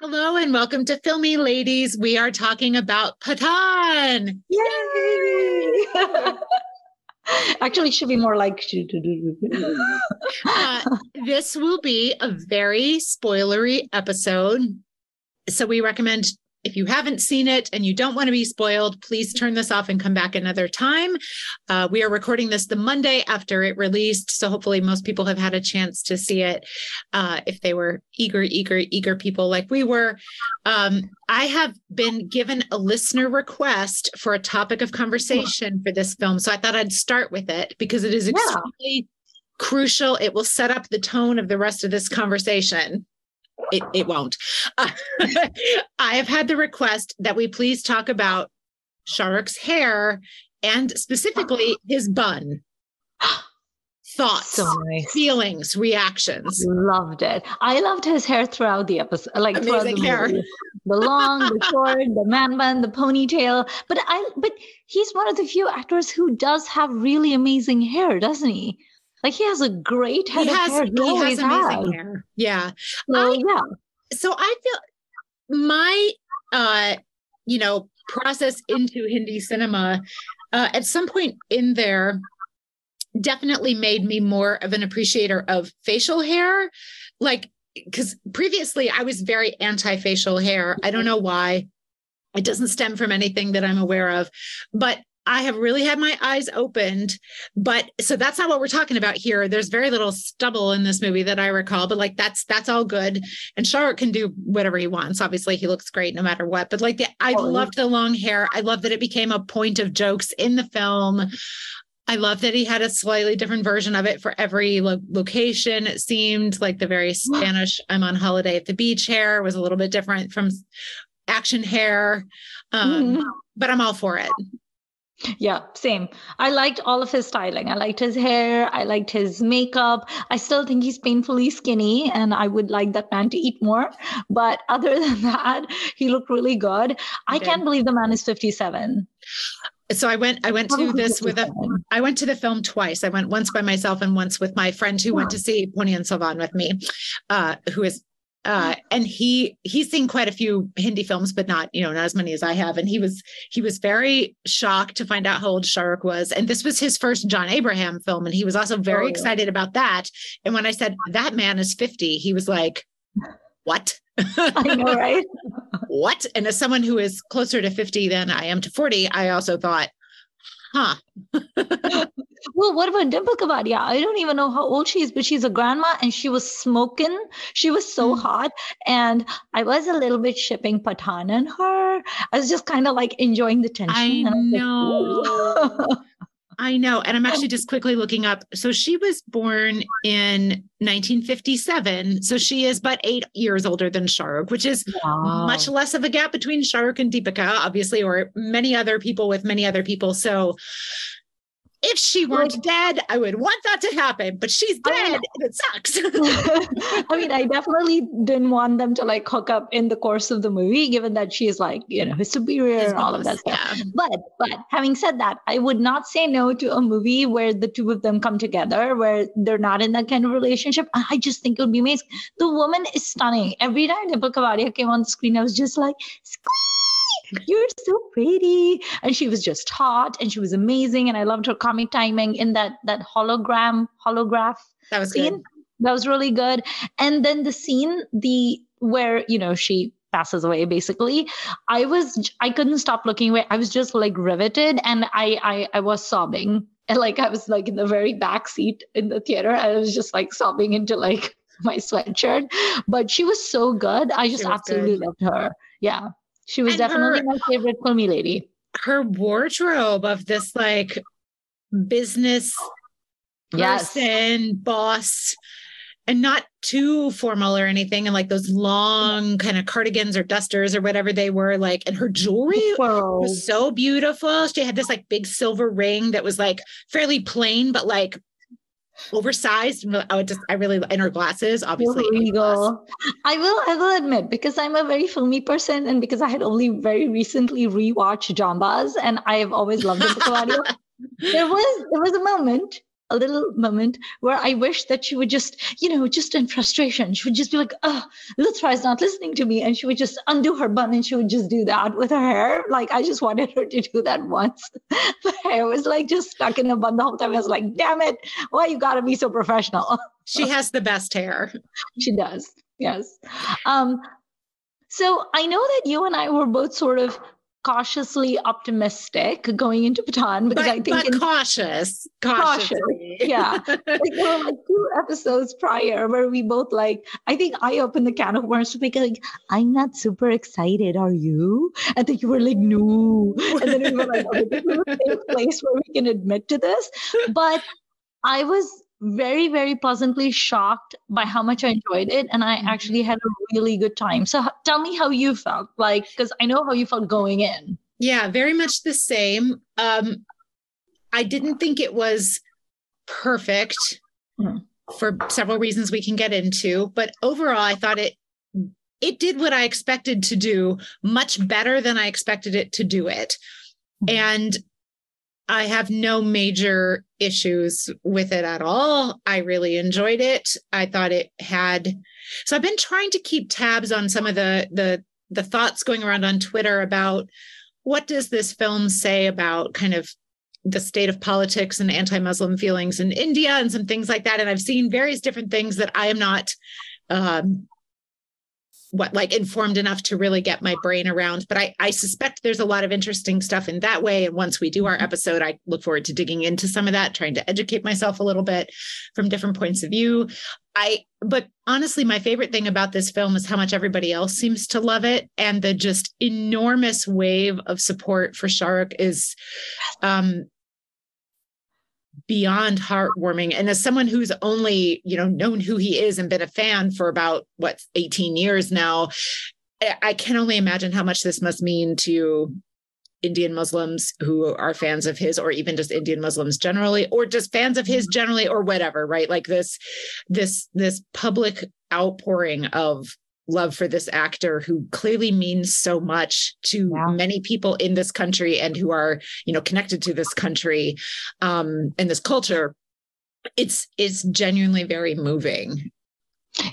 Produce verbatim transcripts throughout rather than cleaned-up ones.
Hello and welcome to Filmi Ladies. We are talking about Pathaan. Yay! Actually, it should be more like... uh, this will be a very spoilery episode. So we recommend if you haven't seen it and you don't want to be spoiled, please turn this off and come back another time. Uh, we are recording this the Monday after it released. So hopefully most people have had a chance to see it uh, if they were eager, eager, eager people like we were. Um, I have been given a listener request for a topic of conversation for this film. So I thought I'd start with it because it is extremely yeah. crucial. It will set up the tone of the rest of this conversation. It it won't. Uh, I have had the request that we please talk about Shah Rukh's hair and specifically his bun. Thoughts, so nice. Feelings, reactions. Loved it. I loved his hair throughout the episode. Like amazing the hair. Movie. The long, the short, the man bun, the ponytail. But I but he's one of the few actors who does have really amazing hair, doesn't he? Like he has a great head he of has, hair. He, he has amazing had. hair. Yeah. So I, yeah. So I feel my, uh, you know, process into Hindi cinema uh, at some point in there definitely made me more of an appreciator of facial hair. Like, because previously I was very anti-facial hair. I don't know why. It doesn't stem from anything that I'm aware of, but I have really had my eyes opened, but so that's not what we're talking about here. There's very little stubble in this movie that I recall, but like, that's, that's all good. And Shah Rukh can do whatever he wants. Obviously he looks great no matter what, but like the, I oh. loved the long hair. I love that it became a point of jokes in the film. I love that he had a slightly different version of it for every lo- location. It seemed like the very Spanish, wow. I'm on holiday at the beach hair was a little bit different from action hair. Um, mm. But I'm all for it. Yeah, same. I liked all of his styling. I liked his hair. I liked his makeup. I still think he's painfully skinny and I would like that man to eat more. But other than that, he looked really good. I okay. can't believe the man is fifty-seven. So I went, I went to this with a, I went to the film twice. I went once by myself and once with my friend who wow. went to see Pony and Sylvan with me, uh, who is Uh, and he, he's seen quite a few Hindi films, but not, you know, not as many as I have. And he was, he was very shocked to find out how old Shah Rukh was. And this was his first John Abraham film. And he was also very oh, yeah. excited about that. And when I said that man is fifty, he was like, what? I know, right? What? And as someone who is closer to fifty than I am to forty, I also thought, huh. Well, what about Dimple Kapadia? I don't even know how old she is, but she's a grandma and she was smoking. She was so mm-hmm. hot. And I was a little bit shipping Pathaan and her. I was just kind of like enjoying the tension. I and know. Like, I know. And I'm actually just quickly looking up. So she was born in nineteen fifty-seven. So she is but eight years older than Shah Rukh, which is wow. much less of a gap between Shah Rukh and Deepika, obviously, or many other people with many other people. So if she weren't like, dead, I would want that to happen, but she's dead and it sucks. I mean, I definitely didn't want them to like hook up in the course of the movie, given that she is like, you know, his superior his and all boss, of that stuff. Yeah. But, but having said that, I would not say no to a movie where the two of them come together, where they're not in that kind of relationship. I just think it would be amazing. The woman is stunning. Every time Dimple Kapadia came on the screen, I was just like, you're so pretty. And she was just hot and she was amazing. And I loved her comic timing in that that hologram, holograph that was scene. Good. That was really good. And then the scene, the where, you know, she passes away basically. I was I couldn't stop looking away. I was just like riveted and I I, I was sobbing. And like I was like in the very back seat in the theater. I was just like sobbing into like my sweatshirt. But she was so good. I just absolutely good. loved her. Yeah. She was and definitely her, my favorite Filmi lady. Her wardrobe of this like business yes. person, boss, and not too formal or anything. And like those long kind of cardigans or dusters or whatever they were like. And her jewelry Whoa. was so beautiful. She had this like big silver ring that was like fairly plain, but like oversized. I would just, I really, and her glasses, obviously. Glass. I will, I will admit, because I'm a very filmy person and because I had only very recently rewatched Jambas and I have always loved Dimple Kapadia. There was, there was a moment a little moment where I wish that she would just, you know, just in frustration, she would just be like, oh, Luthra is not listening to me. And she would just undo her bun and she would just do that with her hair. Like, I just wanted her to do that once. But I was like just stuck in a bun the whole time. I was like, damn it. Why you got to be so professional? She has the best hair. She does. Yes. Um, so I know that you and I were both sort of cautiously optimistic going into Pathaan, because but, I think but in, cautious, cautious, yeah. Like, there were like two episodes prior where we both like, I think I opened the can of worms to make it like, I'm not super excited, are you? I think you were like, no. And then we were like, okay, this is a safe place where we can admit to this. But I was very, very pleasantly shocked by how much I enjoyed it. And I actually had a really good time. So h- tell me how you felt, like, because I know how you felt going in. Yeah, very much the same. Um, I didn't think it was perfect mm. for several reasons we can get into. But overall, I thought it it did what I expected to do much better than I expected it to do it. Mm. And I have no major issues with it at all. I really enjoyed it. I thought it had, so I've been trying to keep tabs on some of the, the, the thoughts going around on Twitter about what does this film say about kind of the state of politics and anti-Muslim feelings in India and some things like that. And I've seen various different things that I am not, um, what like informed enough to really get my brain around, but I, I suspect there's a lot of interesting stuff in that way. And once we do our episode, I look forward to digging into some of that, trying to educate myself a little bit from different points of view. I, but honestly, my favorite thing about this film is how much everybody else seems to love it. And the just enormous wave of support for Shah Rukh is, um, beyond heartwarming. And as someone who's only, you know, known who he is and been a fan for about what, eighteen years now, I can only imagine how much this must mean to Indian Muslims who are fans of his, or even just Indian Muslims generally, or just fans of his generally, or whatever, right? Like this, this, this public outpouring of love for this actor who clearly means so much to yeah. many people in this country and who are, you know, connected to this country um, and this culture. It's, it's genuinely very moving.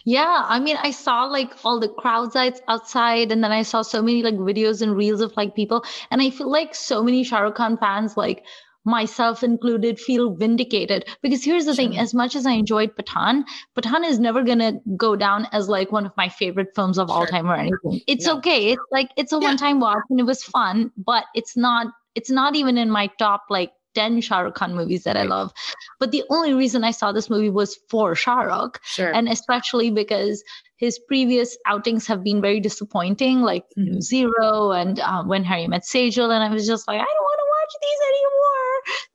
Yeah. I mean, I saw like all the crowd sites outside, and then I saw so many like videos and reels of like people. And I feel like so many Shah Rukh Khan fans, like myself included, feel vindicated, because here's the thing, as much as I enjoyed Pathaan, Pathaan is never going to go down as like one of my favorite films of sure. all time or anything. It's yeah. okay. It's like, it's a yeah. one-time watch and it was fun, but it's not, it's not even in my top like ten Shah Rukh Khan movies that right. I love. But the only reason I saw this movie was for Shah Rukh, sure. and especially because his previous outings have been very disappointing, like mm-hmm. Zero and uh, When Harry Met Sejal. And I was just like, I don't want to watch these anymore.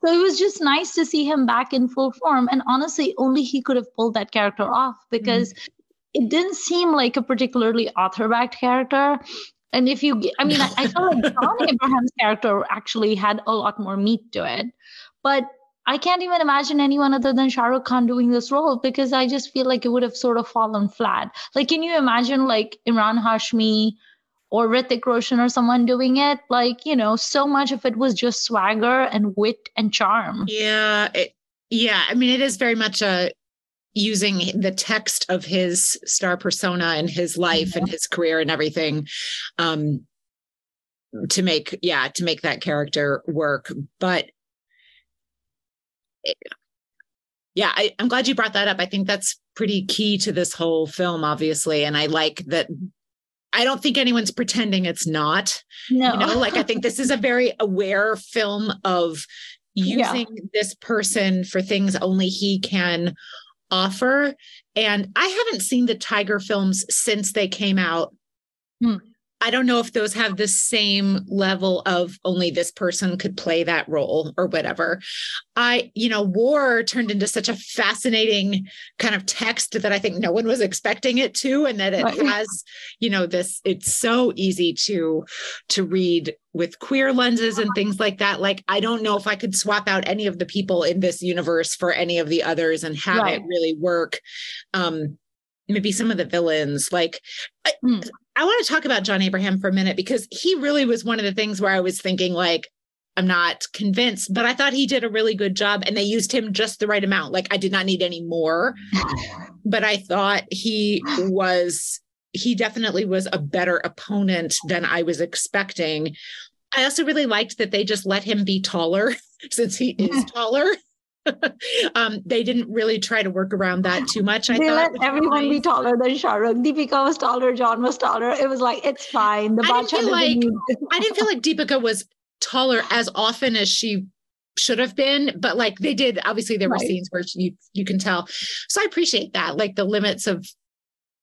So it was just nice to see him back in full form. And honestly, only he could have pulled that character off, because mm. it didn't seem like a particularly author-backed character. And if you, I mean, I, I felt like John Abraham's character actually had a lot more meat to it. But I can't even imagine anyone other than Shah Rukh Khan doing this role, because I just feel like it would have sort of fallen flat. Like, can you imagine like Emraan Hashmi or Hrithik Roshan or someone doing it? Like, you know, so much of it was just swagger and wit and charm. Yeah. It, yeah. I mean, it is very much a using the text of his star persona and his life yeah. and his career and everything um, to make, yeah, to make that character work. But it, yeah, I, I'm glad you brought that up. I think that's pretty key to this whole film, obviously. And I like that. I don't think anyone's pretending it's not, no. you know, like, I think this is a very aware film of using yeah. this person for things only he can offer. And I haven't seen the Tiger films since they came out. Hmm. I don't know if those have the same level of only this person could play that role or whatever. I, you know, War turned into such a fascinating kind of text that I think no one was expecting it to, and that it right. has, you know, this, it's so easy to, to read with queer lenses and things like that. Like, I don't know if I could swap out any of the people in this universe for any of the others and have right. it really work. Um, maybe some of the villains, like I, mm. I want to talk about John Abraham for a minute, because he really was one of the things where I was thinking like, I'm not convinced, but I thought he did a really good job and they used him just the right amount. Like I did not need any more, but I thought he was, he definitely was a better opponent than I was expecting. I also really liked that they just let him be taller since he is taller. um, they didn't really try to work around that too much. I they thought let everyone nice. be taller than Shah Rukh. Deepika was taller. John was taller. It was like, it's fine. The I, didn't feel like, I didn't feel like Deepika was taller as often as she should have been, but like they did, obviously there were right. scenes where you you can tell. So I appreciate that, like the limits of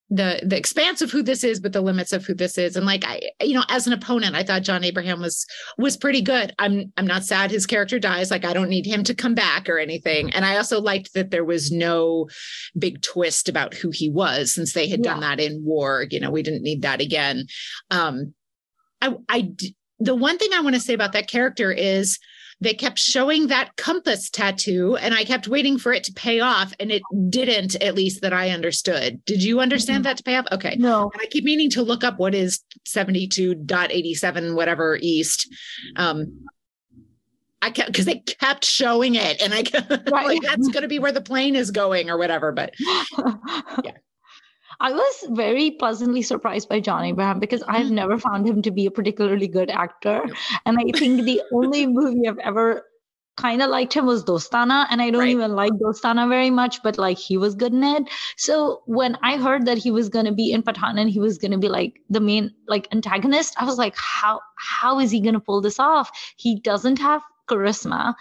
the the expanse of who this is, but the limits of who this is. And like I, you know, as an opponent, I thought John Abraham was was pretty good. I'm I'm not sad his character dies. Like I don't need him to come back or anything. And I also liked that there was no big twist about who he was, since they had yeah. done that in War. You know, we didn't need that again. Um, I I. The one thing I want to say about that character is they kept showing that compass tattoo and I kept waiting for it to pay off, and it didn't, at least that I understood. Did you understand mm-hmm. that to pay off? Okay. No. And I keep meaning to look up what is seventy-two point eight seven whatever east. Um, I kept, because they kept showing it and I kept, right. like, that's going to be where the plane is going or whatever, but yeah. I was very pleasantly surprised by John Abraham because I've never found him to be a particularly good actor. And I think the only movie I've ever kind of liked him was Dostana. And I don't right. even like Dostana very much, but like he was good in it. So when I heard that he was going to be in Pathaan and he was going to be like the main like antagonist, I was like, how how is he going to pull this off? He doesn't have charisma.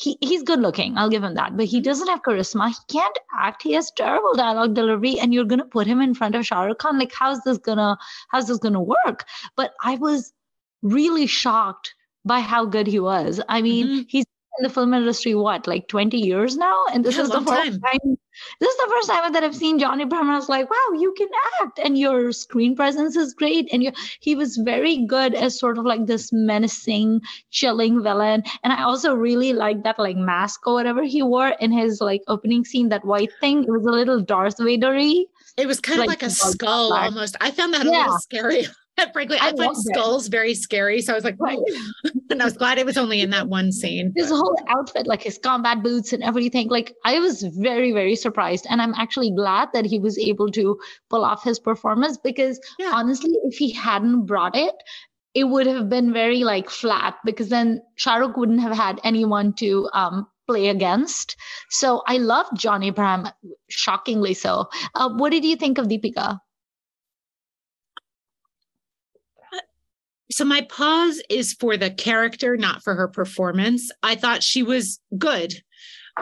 He he's good looking. I'll give him that. But he doesn't have charisma. He can't act. He has terrible dialogue delivery. And you're going to put him in front of Shah Rukh Khan. Like, how's this going to, how's this going to work? But I was really shocked by how good he was. I mean, mm-hmm. he's in the film industry, what, like twenty years now? And this yeah, is the first time. time. This is the first time that I've seen John Abraham. I was like, wow, you can act. And your screen presence is great. And you, he was very good as sort of like this menacing, chilling villain. And I also really liked that like mask or whatever he wore in his like opening scene, that white thing. It was a little Darth Vader-y. It was kind like, of like a skull black. Almost. I found that a yeah. little scary. Frankly, I, I find skulls it. very scary. So I was like, right. and I was glad it was only in that one scene. His but. whole outfit, like his combat boots and everything. Like I was very, very surprised. And I'm actually glad that he was able to pull off his performance, because yeah. honestly, if he hadn't brought it, it would have been very like flat, because then Shah Rukh wouldn't have had anyone to um, play against. So I loved John Abraham, shockingly so. Uh, what did you think of Deepika? So my pause is for the character, not for her performance. I thought she was good.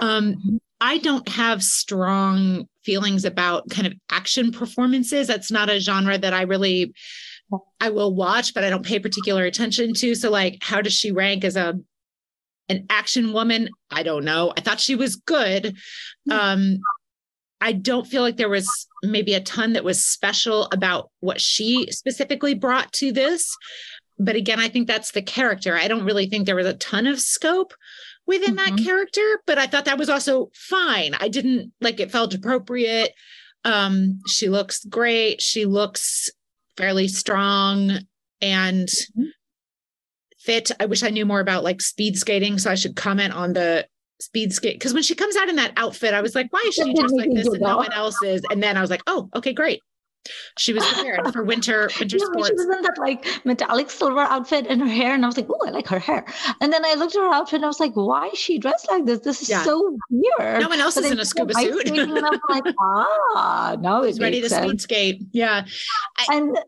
Um, I don't have strong feelings about kind of action performances. That's not a genre that I really, I will watch, but I don't pay particular attention to. So like, how does she rank as a an action woman? I don't know. I thought she was good. Um, I don't feel like there was maybe a ton that was special about what she specifically brought to this. But again, I think that's the character. I don't really think there was a ton of scope within mm-hmm. that character, but I thought that was also fine. I didn't like, it felt appropriate. Um, she looks great. She looks fairly strong and mm-hmm. fit. I wish I knew more about like speed skating, so I should comment on the speed skate, because when she comes out in that outfit, I was like, why is she dressed like this and no one else is? And then I was like, oh, okay, great. She was prepared for winter, winter yeah, sports. She was in that like metallic silver outfit and her hair. And I was like, oh, I like her hair. And then I looked at her outfit and I was like, why is she dressed like this? This is yeah. so weird. No one else but is in a scuba suit. And I'm like, ah, no, it's ready to speed skate. Yeah. I, and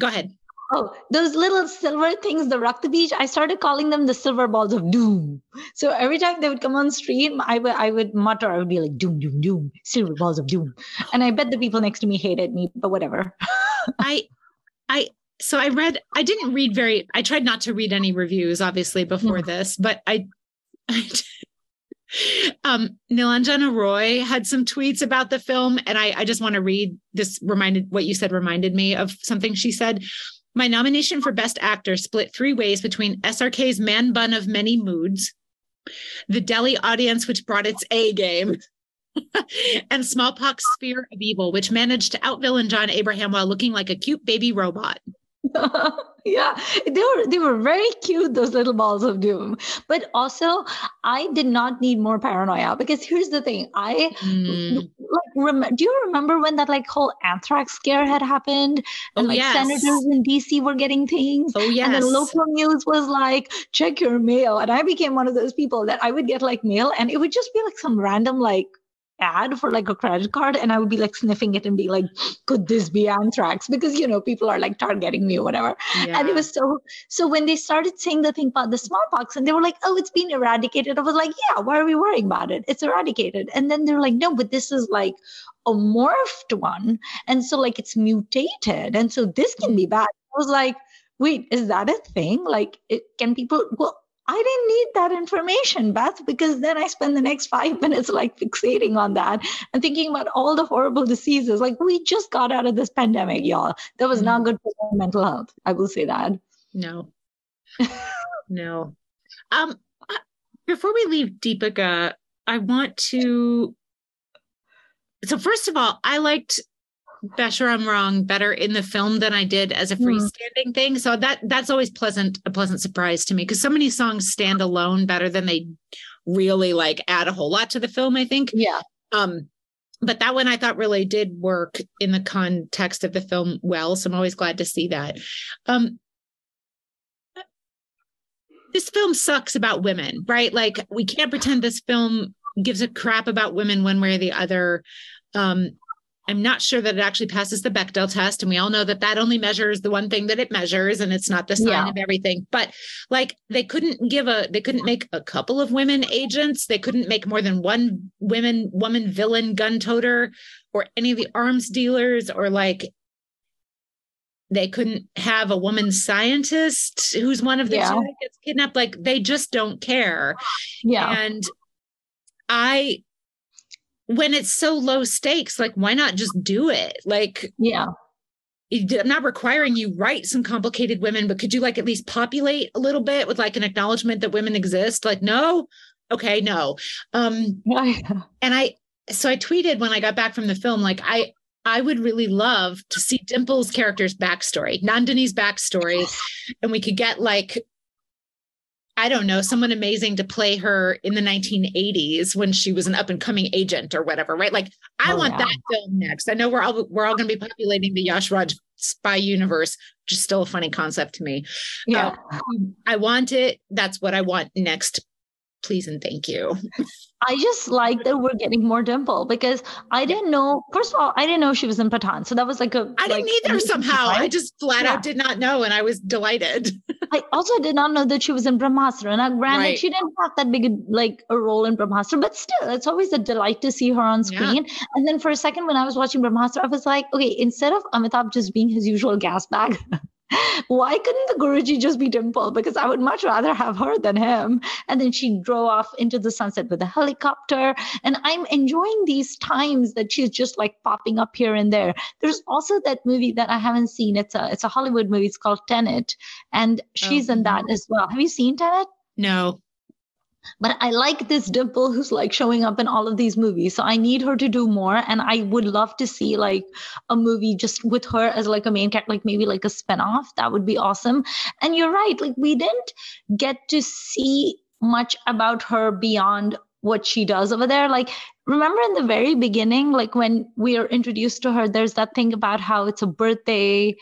go ahead. Oh, those little silver things that rock the beach, I started calling them the silver balls of doom. So every time they would come on stream, I would I would mutter, I would be like, doom, doom, doom, silver balls of doom. And I bet the people next to me hated me, but whatever. I, I, so I read, I didn't read very, I tried not to read any reviews, obviously, before yeah. this, but I, I Um, Nilanjana Roy had some tweets about the film. And I, I just want to read this reminded, what you said reminded me of something she said. My nomination for Best Actor split three ways between S R K's Man Bun of Many Moods, the Delhi audience, which brought its A game, and Smallpox Sphere of Evil, which managed to outvillain John Abraham while looking like a cute baby robot. Yeah, they were they were very cute, those little balls of doom. But also, I did not need more paranoia, because here's the thing. I mm. like rem- do you remember when that like whole anthrax scare had happened, and oh, like yes. senators in D C were getting things? Oh yes. And then local news was like, check your mail, and I became one of those people that I would get like mail, and it would just be like some random like ad for like a credit card, and I would be like sniffing it and be like, could this be anthrax? Because, you know, people are like targeting me or whatever. Yeah. And it was so, so when they started saying the thing about the smallpox and they were like, oh, it's been eradicated. I was like, yeah, why are we worrying about it? It's eradicated. And then they're like, no, but this is like a morphed one. And so like it's mutated. And so this can be bad. I was like, wait, is that a thing? Like, it, can people, well, I didn't need that information, Beth, because then I spend the next five minutes like fixating on that and thinking about all the horrible diseases. Like, we just got out of this pandemic, y'all. That was mm-hmm. not good for mental health. I will say that. No, no. Um, before we leave Deepika, I want to. So first of all, I liked Beshar I'm Wrong better in the film than I did as a freestanding mm. thing. So that that's always pleasant, a pleasant surprise to me, because so many songs stand alone better than they really like add a whole lot to the film, I think. Yeah. Um, but that one I thought really did work in the context of the film well. So I'm always glad to see that. Um, this film sucks about women, right? Like, we can't pretend this film gives a crap about women one way or the other. Um, I'm not sure that it actually passes the Bechdel test. And we all know that that only measures the one thing that it measures, and it's not the sign yeah. of everything. But like, they couldn't give a, they couldn't make a couple of women agents. They couldn't make more than one women, woman villain gun toter, or any of the arms dealers, or like, they couldn't have a woman scientist who's one of the yeah. two that gets kidnapped. Like, they just don't care. Yeah. And I, when it's so low stakes, like, why not just do it? Like, yeah, I'm not requiring you write some complicated women, but could you like at least populate a little bit with like an acknowledgement that women exist? Like, no. Okay. No. Um, yeah. And I, so I tweeted when I got back from the film, like, I, I would really love to see Dimple's character's backstory, Nandini's backstory. And we could get like, I don't know, someone amazing to play her in the nineteen eighties when she was an up and coming agent or whatever, right? Like, I oh, want yeah. that film next. I know we're all, we're all going to be populating the Yash Raj spy universe, which is still a funny concept to me. Yeah. Um, I want it. That's what I want next. Please and thank you. I just like that we're getting more Dimple, because I didn't know, first of all, I didn't know she was in Pathaan. So that was like a... I didn't like, either somehow. Surprise. I just flat yeah. out did not know, and I was delighted. I also did not know that she was in Brahmastra. And granted, right. she didn't have that big like a role in Brahmastra, but still, it's always a delight to see her on screen. Yeah. And then for a second, when I was watching Brahmastra, I was like, okay, instead of Amitabh just being his usual gas bag... why couldn't the Guruji just be Dimple? Because I would much rather have her than him. And then she drove off into the sunset with a helicopter. And I'm enjoying these times that she's just like popping up here and there. There's also that movie that I haven't seen. It's a it's a Hollywood movie. It's called Tenet. And she's oh. in that as well. Have you seen Tenet? No. But I like this Dimple who's like showing up in all of these movies. So I need her to do more. And I would love to see like a movie just with her as like a main character, like maybe like a spinoff. That would be awesome. And you're right. Like, we didn't get to see much about her beyond what she does over there. Like, remember in the very beginning, like when we are introduced to her, there's that thing about how it's a birthday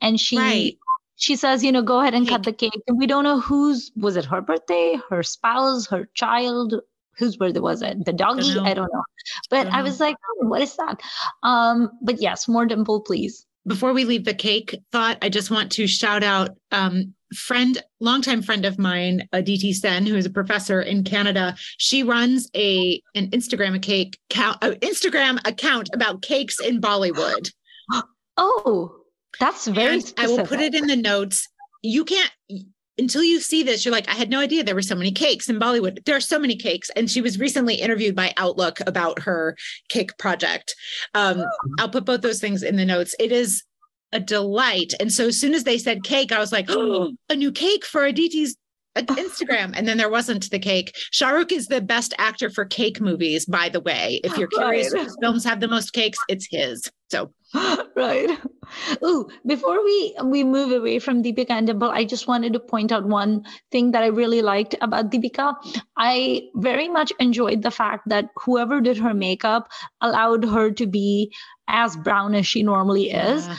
and she... Right. She says, you know, go ahead and cake. cut the cake. And we don't know whose, was it her birthday, her spouse, her child? Whose birthday was it? The doggy? I don't know. I don't know. But mm-hmm. I was like, oh, what is that? Um, but yes, more Dimple, please. Before we leave the cake thought, I just want to shout out um, friend, longtime friend of mine, D T Sen, who is a professor in Canada. She runs a an Instagram, a cake, count, uh, Instagram account about cakes in Bollywood. Oh, that's very and specific. I will put it in the notes. You can't, until you see this, you're like, I had no idea there were so many cakes in Bollywood. There are so many cakes. And she was recently interviewed by Outlook about her cake project. Um, oh. I'll put both those things in the notes. It is a delight. And so as soon as they said cake, I was like, oh, a new cake for Aditi's Instagram. And then there wasn't the cake. Shah Rukh is the best actor for cake movies, by the way. If you're curious right. whose films have the most cakes, it's his. So right. Ooh, before we we move away from Deepika and Dimple, I just wanted to point out one thing that I really liked about Deepika. I very much enjoyed the fact that whoever did her makeup allowed her to be as brown as she normally is. Yeah.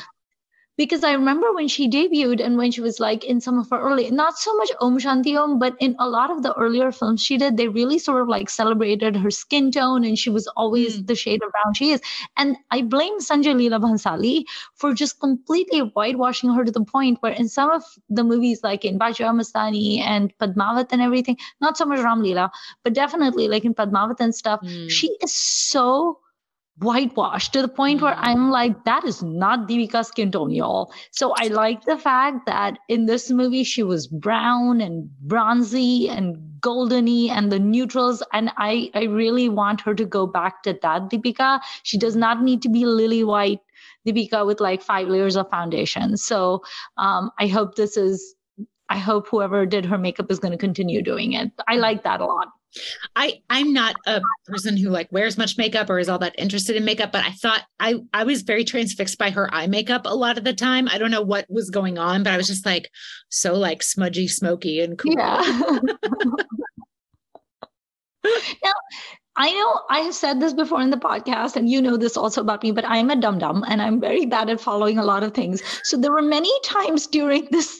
Because I remember when she debuted and when she was like in some of her early, not so much Om Shanti Om, but in a lot of the earlier films she did, they really sort of like celebrated her skin tone and she was always mm. the shade of brown she is. And I blame Sanjay Leela Bhansali for just completely whitewashing her to the point where in some of the movies, like in Bajra Mastani and Padmavat and everything, not so much Ram Leela, but definitely like in Padmavat and stuff, mm. she is so whitewashed to the point where I'm like, that is not Deepika's skin tone, y'all. So I like the fact that in this movie she was brown and bronzy and goldeny and the neutrals, and I I really want her to go back to that Deepika. She does not need to be lily white Deepika with like five layers of foundation. So um, I hope this is I hope whoever did her makeup is going to continue doing it. I like that a lot. I, I'm not a person who like wears much makeup or is all that interested in makeup, but I thought I, I was very transfixed by her eye makeup a lot of the time. I don't know what was going on, but I was just like, so like smudgy, smoky and cool. Yeah. Now, I know I have said this before in the podcast and you know this also about me, but I'm a dum-dum and I'm very bad at following a lot of things. So there were many times during this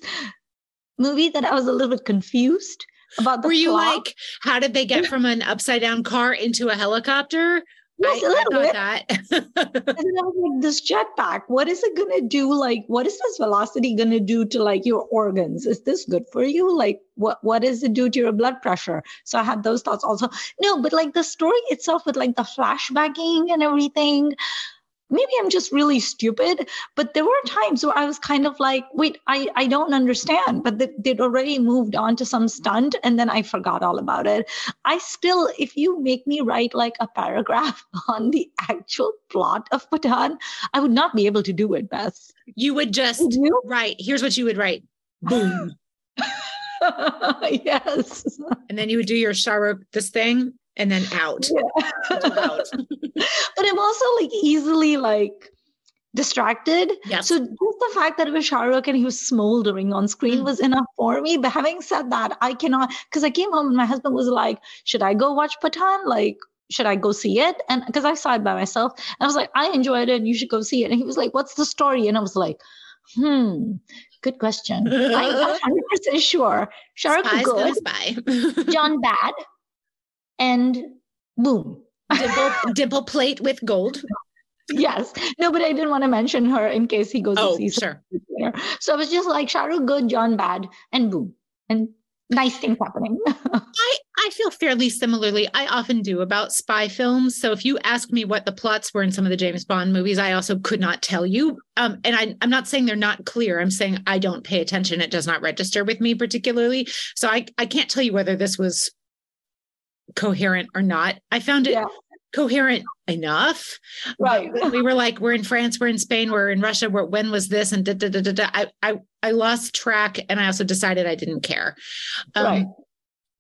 movie that I was a little bit confused about the Were you plot. Like, how did they get from an upside down car into a helicopter? Yes, I, a little I thought bit. That. And then I was like, this jetpack, what is it going to do? Like, what is this velocity going to do to like your organs? Is this good for you? Like, what, what does it do to your blood pressure? So I had those thoughts also. No, but like the story itself with like the flashbacking and everything, maybe I'm just really stupid, but there were times where I was kind of like, wait, I, I don't understand, but they, they'd already moved on to some stunt and then I forgot all about it. I still, if you make me write like a paragraph on the actual plot of Pathaan, I would not be able to do it, Beth. You would just would you? write, here's what you would write. Boom. Yes. And then you would do your Shah Rukh, this thing. And then out. Yeah. out. But I'm also like easily like distracted. Yes. So just the fact that it was Shah Rukh and he was smoldering on screen mm. was enough for me. But having said that, I cannot, because I came home and my husband was like, should I go watch Pathaan? Like, should I go see it? And because I saw it by myself and I was like, I enjoyed it and you should go see it. And he was like, what's the story? And I was like, hmm. Good question. I'm one hundred percent sure. Shah Rukh good. Spy. John bad. And boom. Dimple, dimple plate with gold. Yes. No, but I didn't want to mention her in case he goes oh, to see her. Sure. So I was just like, Shah Rukh good, John bad, and boom. And nice things happening. I, I feel fairly similarly. I often do about spy films. So if you ask me what the plots were in some of the James Bond movies, I also could not tell you. Um, and I, I'm not saying they're not clear. I'm saying I don't pay attention. It does not register with me particularly. So I, I can't tell you whether this was coherent or not. I found it yeah. coherent enough. Right. We were like, we're in France, we're in Spain, we're in Russia, we're, when was this? And da, da, da, da, da. I, I, I lost track and I also decided I didn't care. Um, right.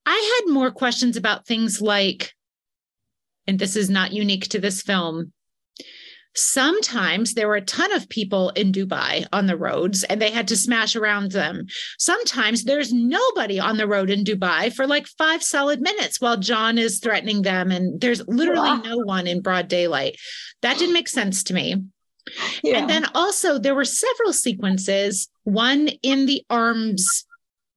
I had more questions about things like, and this is not unique to this film, sometimes there were a ton of people in Dubai on the roads and they had to smash around them. Sometimes there's nobody on the road in Dubai for like five solid minutes while John is threatening them. And there's literally wow. no one in broad daylight. That didn't make sense to me. Yeah. And then also there were several sequences, one in the arms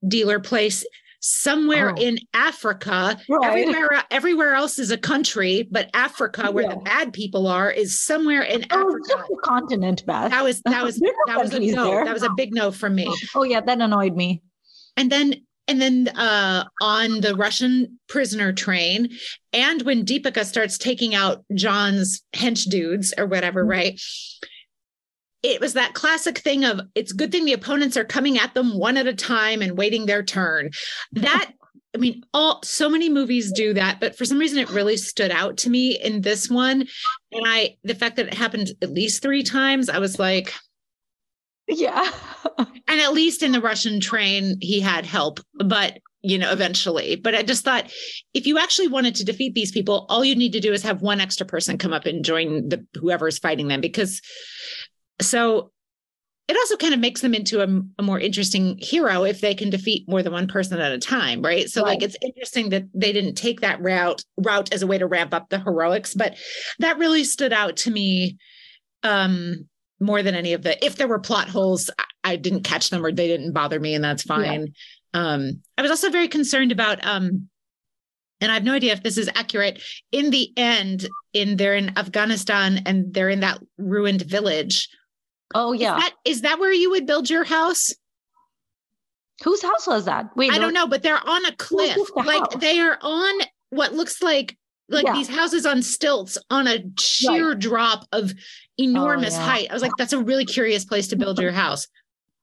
dealer place somewhere oh. in Africa, right. everywhere, everywhere else is a country, but Africa, where yeah. the bad people are, is somewhere in oh, Africa. It's just a continent, Beth. That was that was that no was a no. There. That was a big no from me. Oh yeah, that annoyed me. And then and then uh, on the Russian prisoner train, and when Deepika starts taking out John's hench dudes or whatever, mm-hmm. right? It was that classic thing of it's good thing the opponents are coming at them one at a time and waiting their turn. That, I mean, all so many movies do that, but for some reason it really stood out to me in this one. And I, the fact that it happened at least three times, I was like, yeah. And at least in the Russian train, he had help, but you know, eventually. But I just thought, if you actually wanted to defeat these people, all you need to do is have one extra person come up and join the whoever is fighting them, because so it also kind of makes them into a, a more interesting hero if they can defeat more than one person at a time. Right. So right. like, it's interesting that they didn't take that route route as a way to ramp up the heroics, but that really stood out to me um, more than any of the, if there were plot holes, I, I didn't catch them or they didn't bother me, and that's fine. Yeah. Um, I was also very concerned about, um, and I have no idea if this is accurate, in the end, in they're in Afghanistan and they're in that ruined village. Oh, yeah. Is that, is that where you would build your house? Whose house was that? Wait, I no. don't know, but they're on a cliff. The like house? They are on what looks like, like yeah. these houses on stilts on a sheer right. drop of enormous oh, yeah. height. I was like, that's a really curious place to build your house.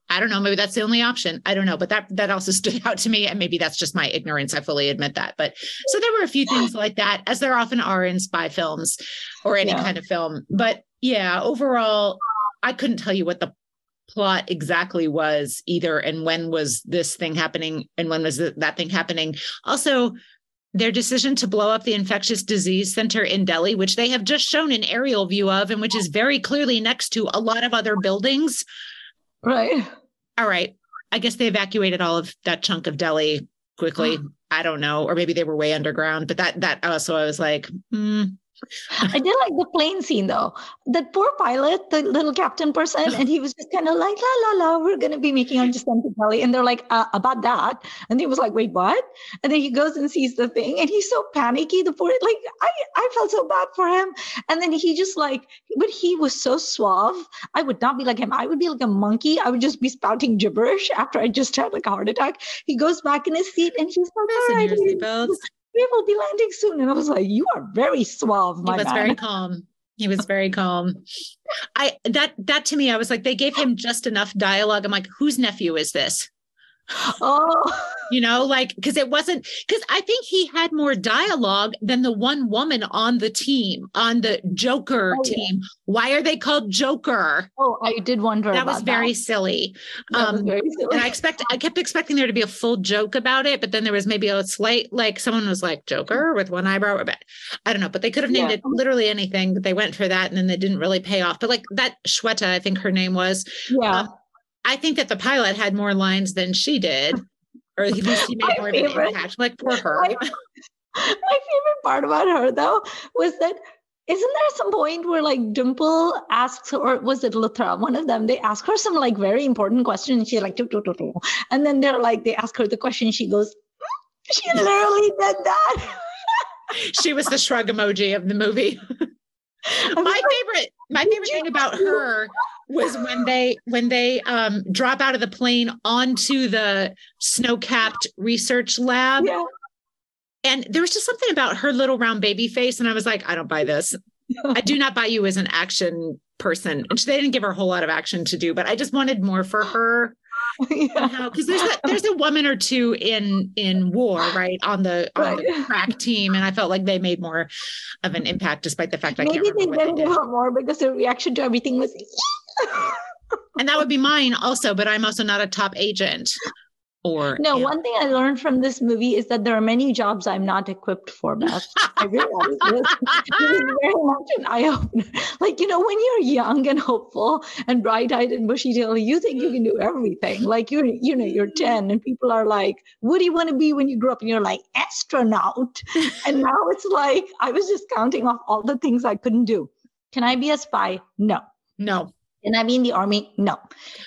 I don't know. Maybe that's the only option. I don't know. But that, that also stood out to me. And maybe that's just my ignorance. I fully admit that. But so there were a few things like that, as there often are in spy films or any yeah. kind of film. But yeah, overall, I couldn't tell you what the plot exactly was either. And when was this thing happening? And when was th- that thing happening? Also, their decision to blow up the infectious disease center in Delhi, which they have just shown an aerial view of, and which is very clearly next to a lot of other buildings. Right. All right. I guess they evacuated all of that chunk of Delhi quickly. Oh. I don't know. Or maybe they were way underground. But that that also I was like, hmm. I did like the plane scene, though. That poor pilot, the little captain person, and he was just kind of like, la, la, la, we're going to be making our descent to Delhi. And they're like, uh, about that. And he was like, wait, what? And then he goes and sees the thing. And he's so panicky. The poor, like, I, I felt so bad for him. And then he just like, but he was so suave. I would not be like him. I would be like a monkey. I would just be spouting gibberish after I just had like a heart attack. He goes back in his seat and he's like, all right. We will be landing soon. And I was like, you are very suave, my man. He was very calm. He was very calm. I that that to me, I was like, they gave him just enough dialogue. I'm like, whose nephew is this? Oh, you know, like, because it wasn't because I think he had more dialogue than the one woman on the team, on the Joker oh, team. Yeah. Why are they called Joker? Oh, I did wonder. That about was very that. silly. That um, was very silly. And I expect I kept expecting there to be a full joke about it. But then there was maybe a slight, like someone was like Joker with one eyebrow. I don't know. But they could have named yeah. it literally anything. But they went for that. And then they didn't really pay off. But like that Shweta, I think her name was. Yeah. Um, I think that the pilot had more lines than she did, or at least he made more favorite, of an impact. Like, poor her. My, my favorite part about her, though, was that isn't there some point where, like, Dimple asks, or was it Luthra? One of them, they ask her some, like, very important question, and she's like, do, do, do, do. And then they're like, they ask her the question, she goes, hmm? She literally did that. She was the shrug emoji of the movie. My favorite, my favorite thing about her was when they when they um, drop out of the plane onto the snow-capped research lab. Yeah. And there was just something about her little round baby face. And I was like, I don't buy this. I do not buy you as an action person. And they didn't give her a whole lot of action to do, but I just wanted more for her. Yeah. Because there's a, there's a woman or two in in War, right, on the on right. the crack team, and I felt like they made more of an impact, despite the fact I maybe can't remember they did more because their reaction to everything was. And that would be mine also, but I'm also not a top agent. Or no, you know. One thing I learned from this movie is that there are many jobs I'm not equipped for, Beth. I realized this. It was very much an eye-opener. Like, you know, when you're young and hopeful and bright-eyed and bushy-tailed, you think you can do everything. Like, you're, you know, you're ten and people are like, what do you want to be when you grow up? And you're like, astronaut. And now it's like, I was just counting off all the things I couldn't do. Can I be a spy? No. No. And I mean the army. No.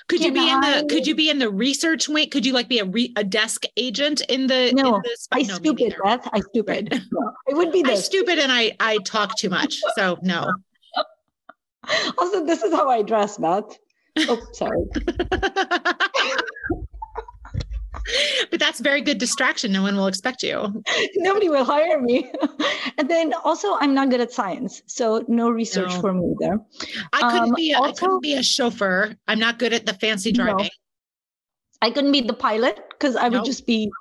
Could Can you be I... in the could you be in the research wing? Could you like be a re, a desk agent in the No, in the I no, stupid Beth. I stupid. Right. No, I would be this. I stupid and I I talk too much. So no. Also, this is how I dress, Beth. Oh, sorry. But that's very good distraction. No one will expect you. Nobody will hire me. And then also, I'm not good at science, so no research no. for me there. I couldn't um, be. A, also, I couldn't be a chauffeur. I'm not good at the fancy driving. No. I couldn't be the pilot because I nope. would just be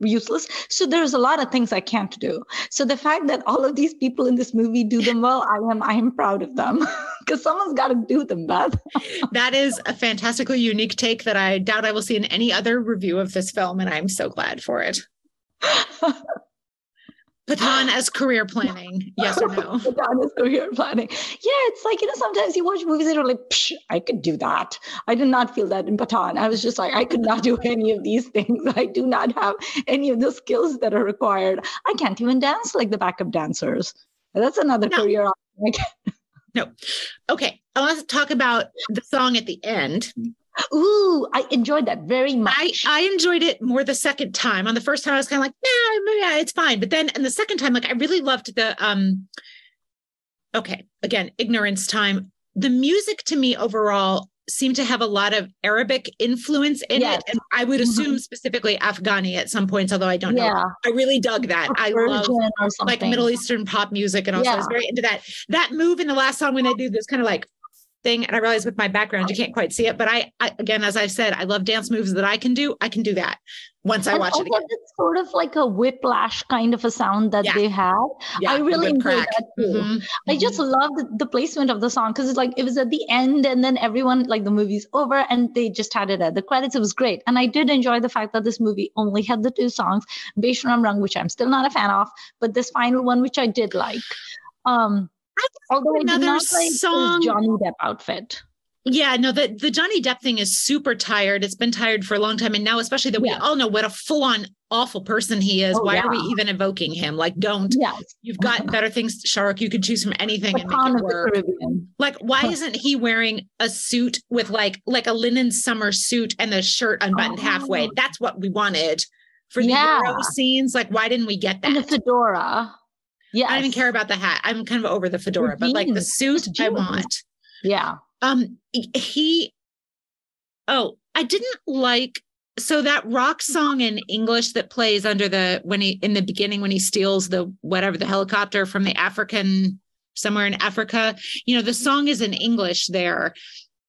useless. So there's a lot of things I can't do. So the fact that all of these people in this movie do them well, I am. I am proud of them because someone's got to do them, Beth. That is a fantastically unique take that I doubt I will see in any other review of this film, and I'm so glad for it. Pathaan as career planning, yes or no? Pathaan as career planning. Yeah, it's like, you know, sometimes you watch movies and you're like, psh, I could do that. I did not feel that in Pathaan. I was just like, I could not do any of these things. I do not have any of the skills that are required. I can't even dance like the backup dancers. That's another no. career option. No. Okay, I want to talk about the song at the end. Ooh, I enjoyed that very much. I, I enjoyed it more the second time. On the first time, I was kind of like, nah, yeah, it's fine. But then, and the second time, like, I really loved the, um, okay, again, ignorance time. The music to me overall seemed to have a lot of Arabic influence in yes. it. And I would assume mm-hmm. specifically Afghani at some points, although I don't yeah. know. I really dug that. Or I love like Middle Eastern pop music. And also yeah. I was very into that. That move in the last song when I do this kind of like, thing. And I realize with my background, you can't quite see it, but I, I, again, as I've said, I love dance moves that I can do. I can do that once I and watch it again. It's sort of like a whiplash kind of a sound that yeah. they have. Yeah, I really enjoyed that too. Mm-hmm. I just love the, the placement of the song because it's like, it was at the end and then everyone, like the movie's over and they just had it at the credits. It was great. And I did enjoy the fact that this movie only had the two songs, Beshram Rang, which I'm still not a fan of, but this final one, which I did like. Um, Although another not like song, Johnny Depp outfit. Yeah, no, the, the Johnny Depp thing is super tired. It's been tired for a long time. And now, especially that yeah. we all know what a full-on awful person he is. Oh, Why yeah. are we even evoking him? Like, don't. Yes. You've got better things, Shah Rukh. You could choose from anything Pathaan and make it work. Like, why isn't he wearing a suit with like like a linen summer suit and the shirt unbuttoned oh. halfway? That's what we wanted for the yeah. Euro scenes. Like, why didn't we get that? And the fedora. Yeah, I don't even care about the hat. I'm kind of over the fedora, but like the suit I want. Yeah. Um, he, oh, I didn't like, so that rock song in English that plays under the, when he, in the beginning, when he steals the, whatever, the helicopter from the African, somewhere in Africa, you know, the song is in English there.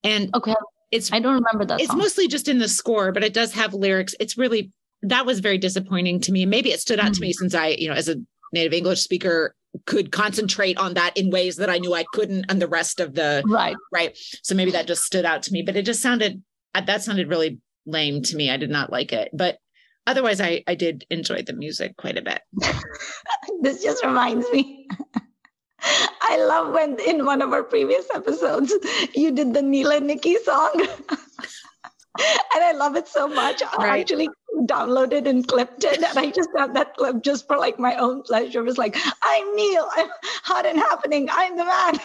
And okay, it's, I don't remember that. It's song. Mostly just in the score, but it does have lyrics. It's really, that was very disappointing to me. Maybe it stood out mm-hmm. to me since I, you know, as a native English speaker could concentrate on that in ways that I knew I couldn't and the rest of the right. Right. So maybe that just stood out to me, but it just sounded, that sounded really lame to me. I did not like it, but otherwise I, I did enjoy the music quite a bit. This just reminds me. I love when in one of our previous episodes, you did the Neela Nikki song. And I love it so much. I right. actually downloaded and clipped it. And I just had that clip just for like my own pleasure. It was like, I'm Neil. I'm hot and happening. I'm the man.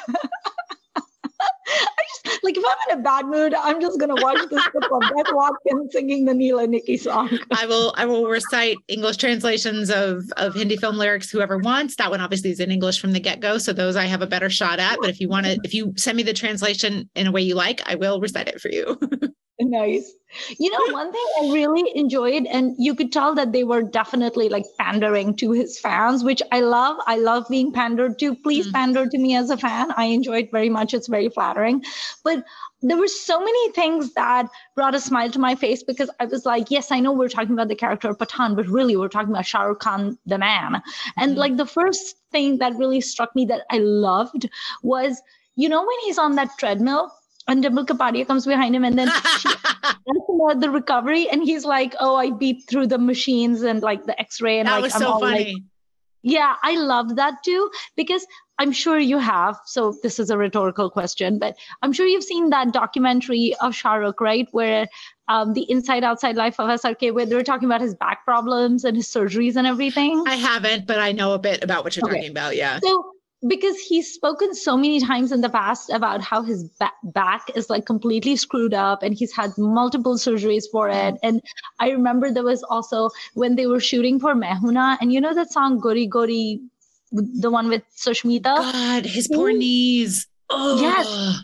I just like, if I'm in a bad mood, I'm just going to watch this clip of Beth Watkins singing the Neela Nikki song. I will I will recite English translations of, of Hindi film lyrics, whoever wants. That one obviously is in English from the get-go. So those I have a better shot at. But if you want to, if you send me the translation in a way you like, I will recite it for you. Nice. You know, one thing I really enjoyed, and you could tell that they were definitely like pandering to his fans, which I love. I love being pandered to. Please mm-hmm. pander to me as a fan. I enjoy it very much. It's very flattering. But there were so many things that brought a smile to my face because I was like, yes, I know we're talking about the character of Pathaan, but really we're talking about Shah Rukh Khan, the man. And mm-hmm. like the first thing that really struck me that I loved was, you know, when he's on that treadmill, and Dimple Kapadia comes behind him and then she about the recovery and he's like, oh, I beat through the machines and like the x-ray. And that like, was I'm so all funny. Like, yeah, I love that too, because I'm sure you have. So this is a rhetorical question, but I'm sure you've seen that documentary of Shah Rukh, right? Where um, the inside outside life of S R K, where they're talking about his back problems and his surgeries and everything. I haven't, but I know a bit about what you're okay. talking about. Yeah. So, because he's spoken so many times in the past about how his ba- back is like completely screwed up and he's had multiple surgeries for it. And I remember there was also when they were shooting for Mehuna and you know that song Gori Gori, the one with Sushmita? God, his poor Ooh. Knees. Oh. Yes.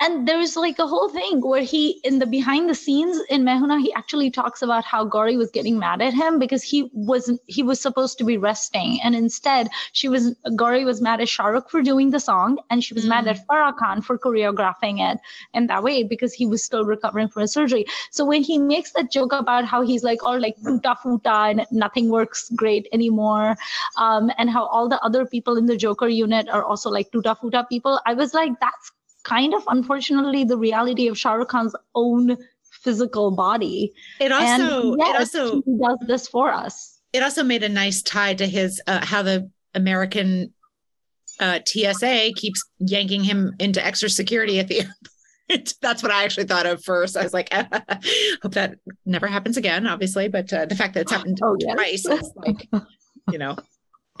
And there's like a whole thing where he, in the behind the scenes in Mehuna, he actually talks about how Gauri was getting mad at him because he wasn't, he was supposed to be resting. And instead she was, Gauri was mad at Shah Rukh for doing the song and she was mm. mad at Farah Khan for choreographing it in that way because he was still recovering from his surgery. So when he makes that joke about how he's like, all like futa futa and nothing works great anymore. Um, and how all the other people in the Joker unit are also like tuta futa people. I was like, that's kind of, unfortunately, the reality of Shah Rukh Khan's own physical body. It also, and yes, it also he does this for us. it also made a nice tie to his uh, how the American uh, T S A keeps yanking him into extra security at the airport. That's what I actually thought of first. I was like, hope that never happens again, obviously. But uh, the fact that it's happened oh, yes. twice is like, you know.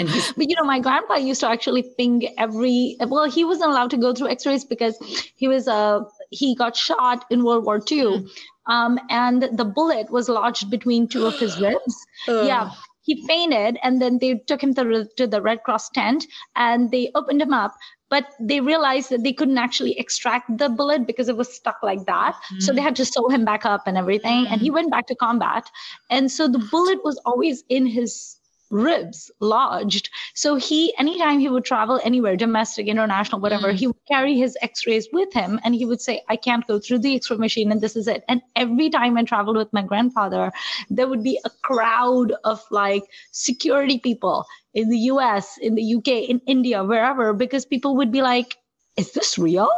And but, you know, my grandpa used to actually ping every, well, he wasn't allowed to go through x-rays because he was, uh, he got shot in World War Two. Mm-hmm. Um, and the bullet was lodged between two of his ribs. Ugh. Yeah. He fainted and then they took him to, to the Red Cross tent and they opened him up. But they realized that they couldn't actually extract the bullet because it was stuck like that. Mm-hmm. So they had to sew him back up and everything. Mm-hmm. And he went back to combat. And so the bullet was always in his ribs lodged. So he, anytime he would travel anywhere, domestic, international, whatever, mm. he would carry his x-rays with him and he would say, I can't go through the x-ray machine and this is it. And every time I traveled with my grandfather, there would be a crowd of like security people in the U S, in the U K, in India, wherever, because people would be like, is this real?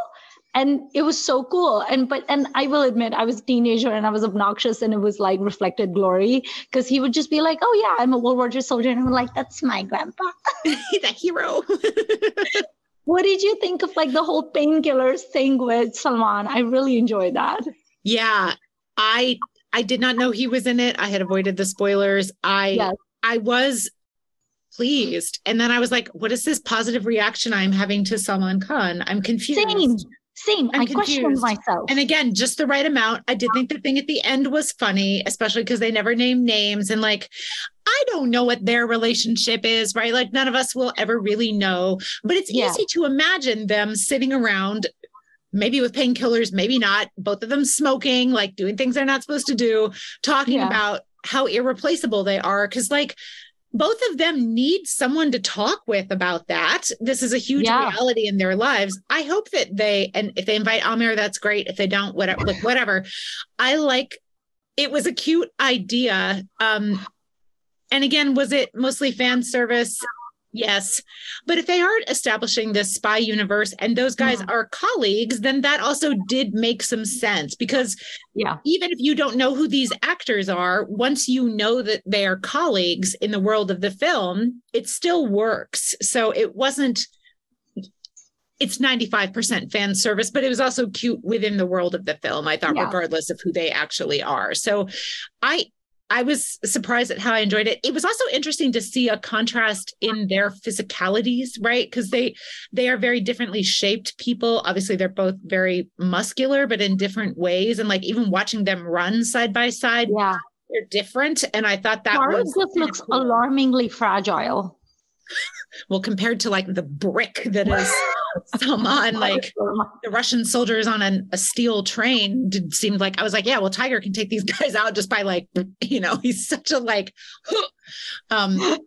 And it was so cool. And but and I will admit, I was a teenager and I was obnoxious and it was like reflected glory because he would just be like, oh, yeah, I'm a World War Two soldier. And I'm like, that's my grandpa. He's a hero. What did you think of like the whole painkillers thing with Salman? I really enjoyed that. Yeah, I I did not know he was in it. I had avoided the spoilers. I yes. I was pleased. And then I was like, what is this positive reaction I'm having to Salman Khan? I'm confused. Same. Same. I'm I confused. questioned myself. And again, just the right amount. I did think the thing at the end was funny, especially because they never named names. And like, I don't know what their relationship is, right? Like none of us will ever really know, but it's yeah. easy to imagine them sitting around, maybe with painkillers, maybe not, both of them smoking, like doing things they're not supposed to do, talking yeah. about how irreplaceable they are. Cause like, both of them need someone to talk with about that. This is a huge yeah. reality in their lives. I hope that they, and if they invite Aamir, that's great. If they don't, whatever, like, whatever. I like, it was a cute idea. Um, and again, was it mostly fan service? Yes. But if they aren't establishing this spy universe and those guys yeah. are colleagues, then that also did make some sense because yeah. even if you don't know who these actors are, once you know that they are colleagues in the world of the film, it still works. So it wasn't, it's ninety-five percent fan service, but it was also cute within the world of the film, I thought, yeah. regardless of who they actually are. So I, I was surprised at how I enjoyed it. It was also interesting to see a contrast in their physicalities, right? Because they they are very differently shaped people. Obviously, they're both very muscular, but in different ways. And like even watching them run side by side, yeah. they're different. And I thought that Pardes was just looks cool. alarmingly fragile. Well, compared to like the brick that is Salman, like the Russian soldiers on an, a steel train did, seemed like, I was like, yeah, well, Tiger can take these guys out just by like, you know, he's such a like, um, but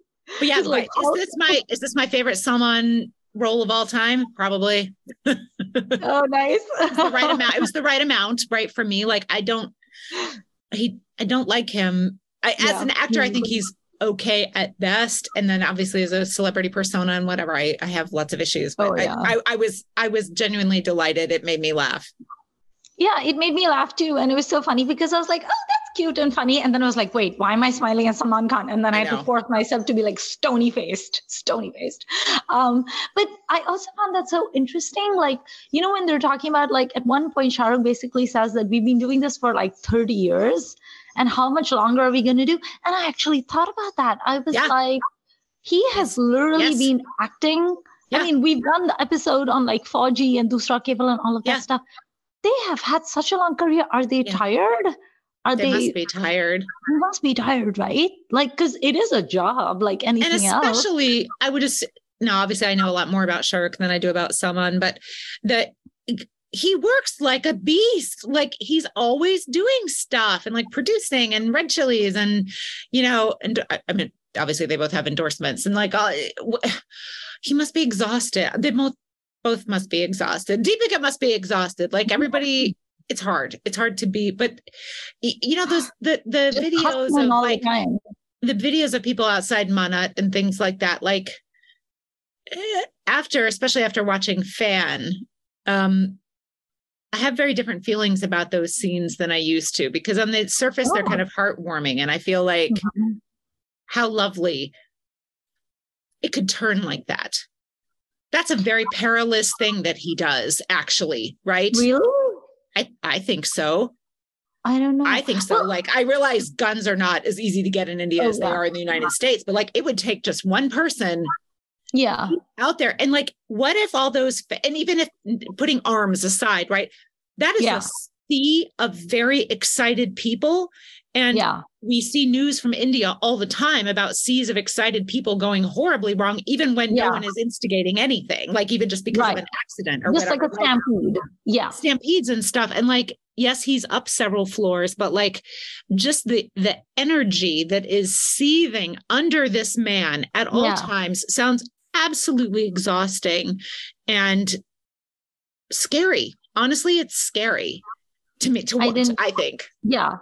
yeah, like, is this my, is this my favorite Salman role of all time? Probably. Oh, nice. It was the right amount. It was the right amount, right? For me, like, I don't, he, I don't like him. I, yeah. As an actor, I think he's okay at best, and then obviously as a celebrity persona and whatever, I, I have lots of issues, but oh, yeah. I, I, I was I was genuinely delighted. It made me laugh. Yeah, it made me laugh too, and it was so funny because I was like, oh, that's cute and funny, and then I was like, wait, why am I smiling at Salman Khan? And then I, I had to force myself to be like stony faced, stony faced. Um, but I also found that so interesting, like, you know, when they're talking about like at one point Shah Rukh basically says that we've been doing this for like thirty years. And how much longer are we going to do? And I actually thought about that. I was yeah. like, he has literally yes. been acting. Yeah. I mean, we've done the episode on like Fauji and Dusra Keval and all of yeah. that stuff. They have had such a long career. Are they yeah. tired? Are they, they must be tired. They must be tired, right? Like, because it is a job, like anything else. And especially, else. I would just, no, obviously I know a lot more about Shah Rukh than I do about Salman, but that... he works like a beast. Like he's always doing stuff and like producing and Red Chilies and, you know, and I mean, obviously they both have endorsements and like, all, he must be exhausted. They both, both must be exhausted. Deepika must be exhausted. Like everybody, it's hard. It's hard to be, but you know, those, the, the Just videos of like the, the videos of people outside Manat and things like that. Like after, especially after watching Fan, um, I have very different feelings about those scenes than I used to because on the surface, oh. they're kind of heartwarming. And I feel like mm-hmm. how lovely, it could turn like that. That's a very perilous thing that he does, actually, right? Really? I, I think so. I don't know. I think so. Well, like, I realize guns are not as easy to get in India oh, as they yeah. are in the United States, but like, it would take just one person yeah. out there. And like, what if all those, and even if putting arms aside, right? That is yeah. a sea of very excited people. And yeah. we see news from India all the time about seas of excited people going horribly wrong, even when yeah. no one is instigating anything, like even just because right. of an accident or just whatever. Like a stampede. Yeah. Stampedes and stuff. And like, yes, he's up several floors, but like just the, the energy that is seething under this man at all yeah. times sounds absolutely exhausting and scary. Honestly, it's scary to me, to watch, I, I think. Yeah.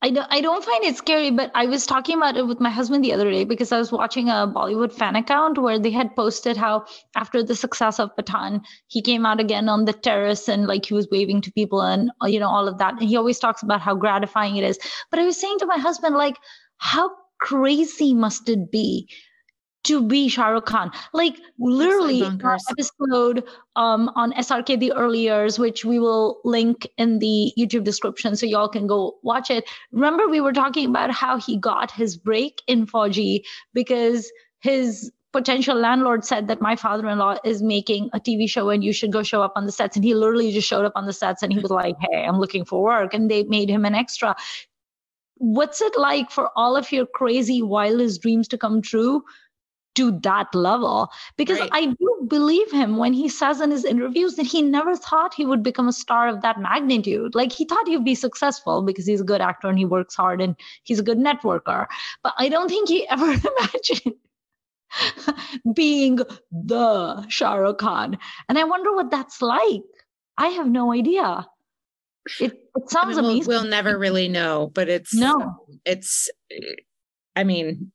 I don't, I don't find it scary, but I was talking about it with my husband the other day because I was watching a Bollywood fan account where they had posted how after the success of Pathaan, he came out again on the terrace and like he was waving to people and, you know, all of that. And he always talks about how gratifying it is. But I was saying to my husband, like, how crazy must it be to be Shah Rukh Khan? Like literally our episode um, on S R K, the early years, which we will link in the YouTube description so y'all can go watch it. Remember, we were talking about how he got his break in four G because his potential landlord said that my father-in-law is making a T V show and you should go show up on the sets. And he literally just showed up on the sets and he was like, hey, I'm looking for work. And they made him an extra. What's it like for all of your crazy, wildest dreams to come true to that level? Because right. I do believe him when he says in his interviews that he never thought he would become a star of that magnitude. Like he thought he'd be successful because he's a good actor and he works hard and he's a good networker. But I don't think he ever imagined being the Shah Rukh Khan. And I wonder what that's like. I have no idea. It, it sounds I mean, amazing. We'll, we'll never really know, but it's, no. it's, I mean,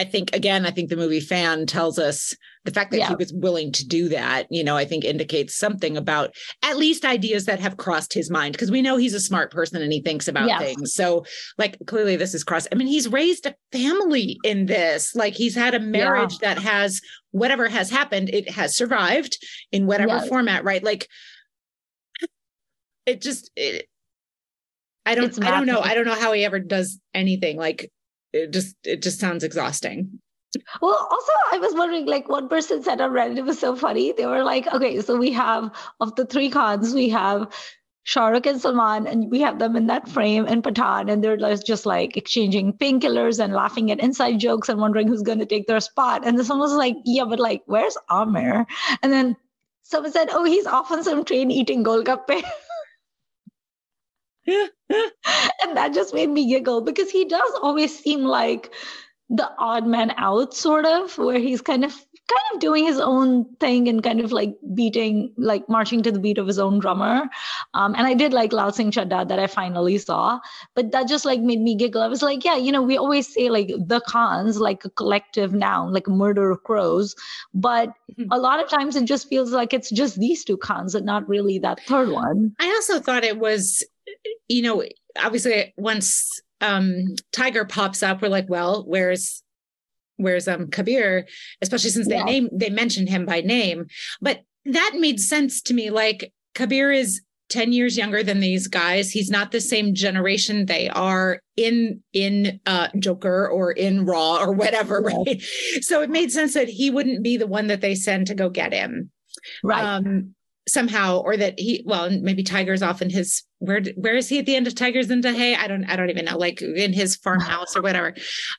I think, again, I think the movie Fan tells us the fact that yeah. he was willing to do that, you know, I think indicates something about at least ideas that have crossed his mind, because we know he's a smart person and he thinks about yes. things. So like, clearly this is crossed. I mean, he's raised a family in this, like he's had a marriage yeah. that has whatever has happened. It has survived in whatever yes. format, right? Like it just, it, I don't, I don't know. I don't know how he ever does anything like It just it just sounds exhausting. Well, also, I was wondering, like one person said on Reddit, it was so funny. They were like, okay, so we have, of the three Khans, we have Shah Rukh and Salman, and we have them in that frame and Pathaan, and they're just like exchanging painkillers and laughing at inside jokes and wondering who's going to take their spot. And someone was like, yeah, but like, where's Aamir? And then someone said, oh, he's off on some train eating golgappe. And that just made me giggle because he does always seem like the odd man out, sort of, where he's kind of kind of doing his own thing and kind of like beating, like marching to the beat of his own drummer. Um, and I did like Lal Singh Chaddha that I finally saw, but that just like made me giggle. I was like, yeah, you know, we always say like the Khans, like a collective noun, like a murder of crows. But mm-hmm. a lot of times it just feels like it's just these two Khans and not really that third one. I also thought it was, you know, obviously once um, Tiger pops up, we're like, well, where's where's um, Kabir? Especially since they yeah. name they mentioned him by name. But that made sense to me. Like Kabir is ten years younger than these guys. He's not the same generation they are in in uh, Joker or in Raw or whatever. Yeah. Right. So it made sense that he wouldn't be the one that they send to go get him. Right. Um, somehow, or that he, well, maybe Tiger's off in his, where, where is he at the end of Tiger's in Hay? I don't, I don't even know, like in his farmhouse or whatever.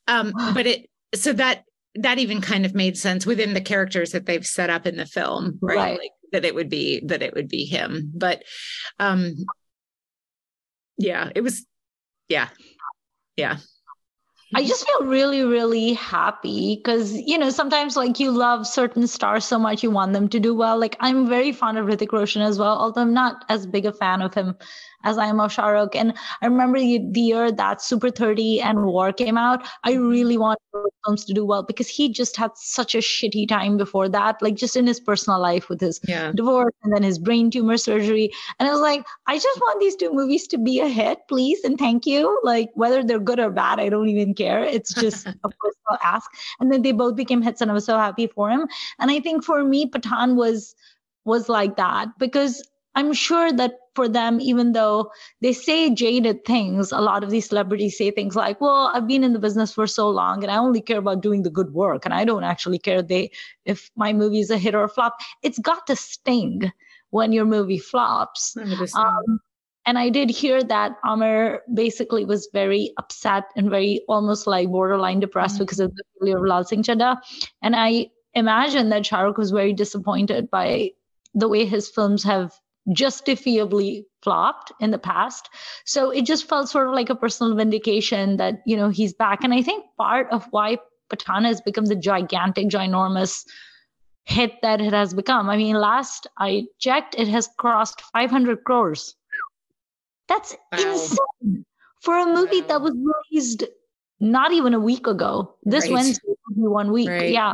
Um, but it, so that, that even kind of made sense within the characters that they've set up in the film, right? right. Like that it would be, that it would be him, but, um, yeah, it was, yeah. Yeah. I just feel really, really happy because, you know, sometimes like you love certain stars so much, you want them to do well. Like I'm very fond of Hrithik Roshan as well, although I'm not as big a fan of him as I am of Shah Rukh. And I remember the year that Super thirty and War came out, I really wanted films to do well because he just had such a shitty time before that, like just in his personal life with his yeah. divorce and then his brain tumor surgery. And I was like, I just want these two movies to be a hit, please. And thank you. Like whether they're good or bad, I don't even care. It's just a personal ask. And then they both became hits and I was so happy for him. And I think for me, Pathaan was, was like that because I'm sure that for them, even though they say jaded things, a lot of these celebrities say things like, well, I've been in the business for so long and I only care about doing the good work. And I don't actually care they, if my movie is a hit or a flop. It's got to sting when your movie flops. Um, and I did hear that Aamir basically was very upset and very almost like borderline depressed mm-hmm. because of the failure of Lal Singh Chaddha. And I imagine that Shah Rukh was very disappointed by the way his films have justifiably flopped in the past. So it just felt sort of like a personal vindication that, you know, he's back. And I think part of why Pathaan has become the gigantic, ginormous hit that it has become. I mean, last I checked, it has crossed five hundred crores. That's wow. insane for a movie wow. that was released not even a week ago. This right. Wednesday will be one week. Right. Yeah.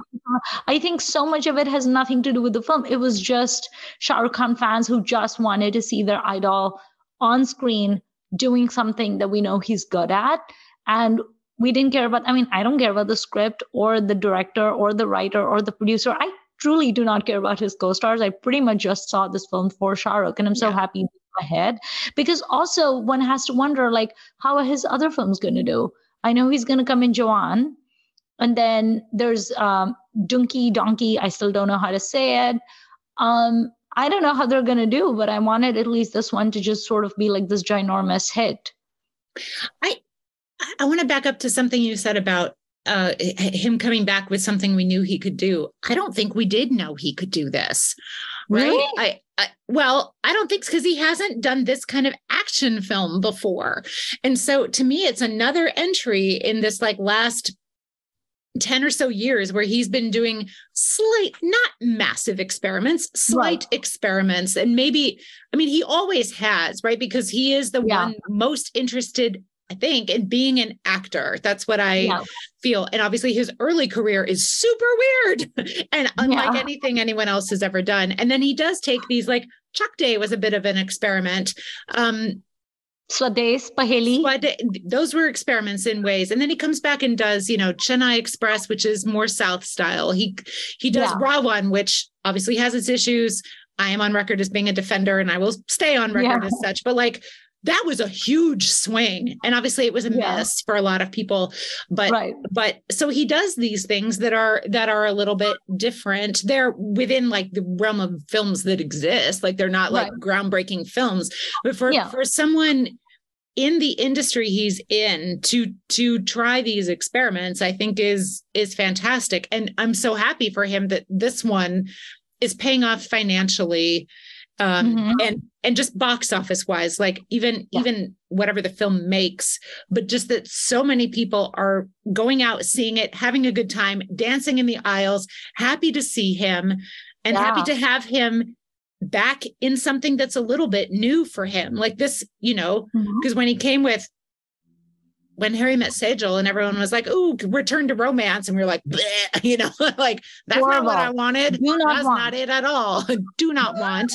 I think so much of it has nothing to do with the film. It was just Shah Rukh Khan fans who just wanted to see their idol on screen doing something that we know he's good at. And we didn't care about, I mean, I don't care about the script or the director or the writer or the producer. I truly do not care about his co-stars. I pretty much just saw this film for Shah Rukh and I'm so yeah. happy ahead because also one has to wonder, like, how are his other films going to do? I know he's going to come in Jawan. And then there's um, Dunky Donkey. I still don't know how to say it. Um, I don't know how they're going to do, but I wanted at least this one to just sort of be like this ginormous hit. I I want to back up to something you said about uh, him coming back with something we knew he could do. I don't think we did know he could do this. Right. Really? I, I, well, I don't think it's because he hasn't done this kind of action film before. And so to me, it's another entry in this like last ten or so years where he's been doing slight, not massive experiments, slight right. experiments. And maybe, I mean, he always has, right? Because he is the yeah. one most interested, I think, in being an actor. That's what I yeah. feel. And obviously his early career is super weird and unlike yeah. anything anyone else has ever done. And then he does take these, like Chak De was a bit of an experiment. Um, Swades, Paheli. Those were experiments in ways. And then he comes back and does, you know, Chennai Express, which is more South style. He he does yeah. Rawan, which obviously has its issues. I am on record as being a defender and I will stay on record yeah. as such. But like, that was a huge swing. And obviously it was a yeah. miss for a lot of people. But, right. but so he does these things that are, that are a little bit different. They're within like the realm of films that exist. Like they're not like right. groundbreaking films, but for, yeah. for someone in the industry he's in to, to try these experiments, I think is, is fantastic. And I'm so happy for him that this one is paying off financially. Um, mm-hmm. and, and just box office wise, like even, yeah. even whatever the film makes, but just that so many people are going out, seeing it, having a good time, dancing in the aisles, happy to see him and yeah. happy to have him back in something that's a little bit new for him. Like this, you know, because mm-hmm. when he came with When Harry Met Sejal and everyone was like, "Ooh, return to romance." And we were like, bleh, you know, like that's Horrible. Not what I wanted. Not that's want. Not it at all. Do not want.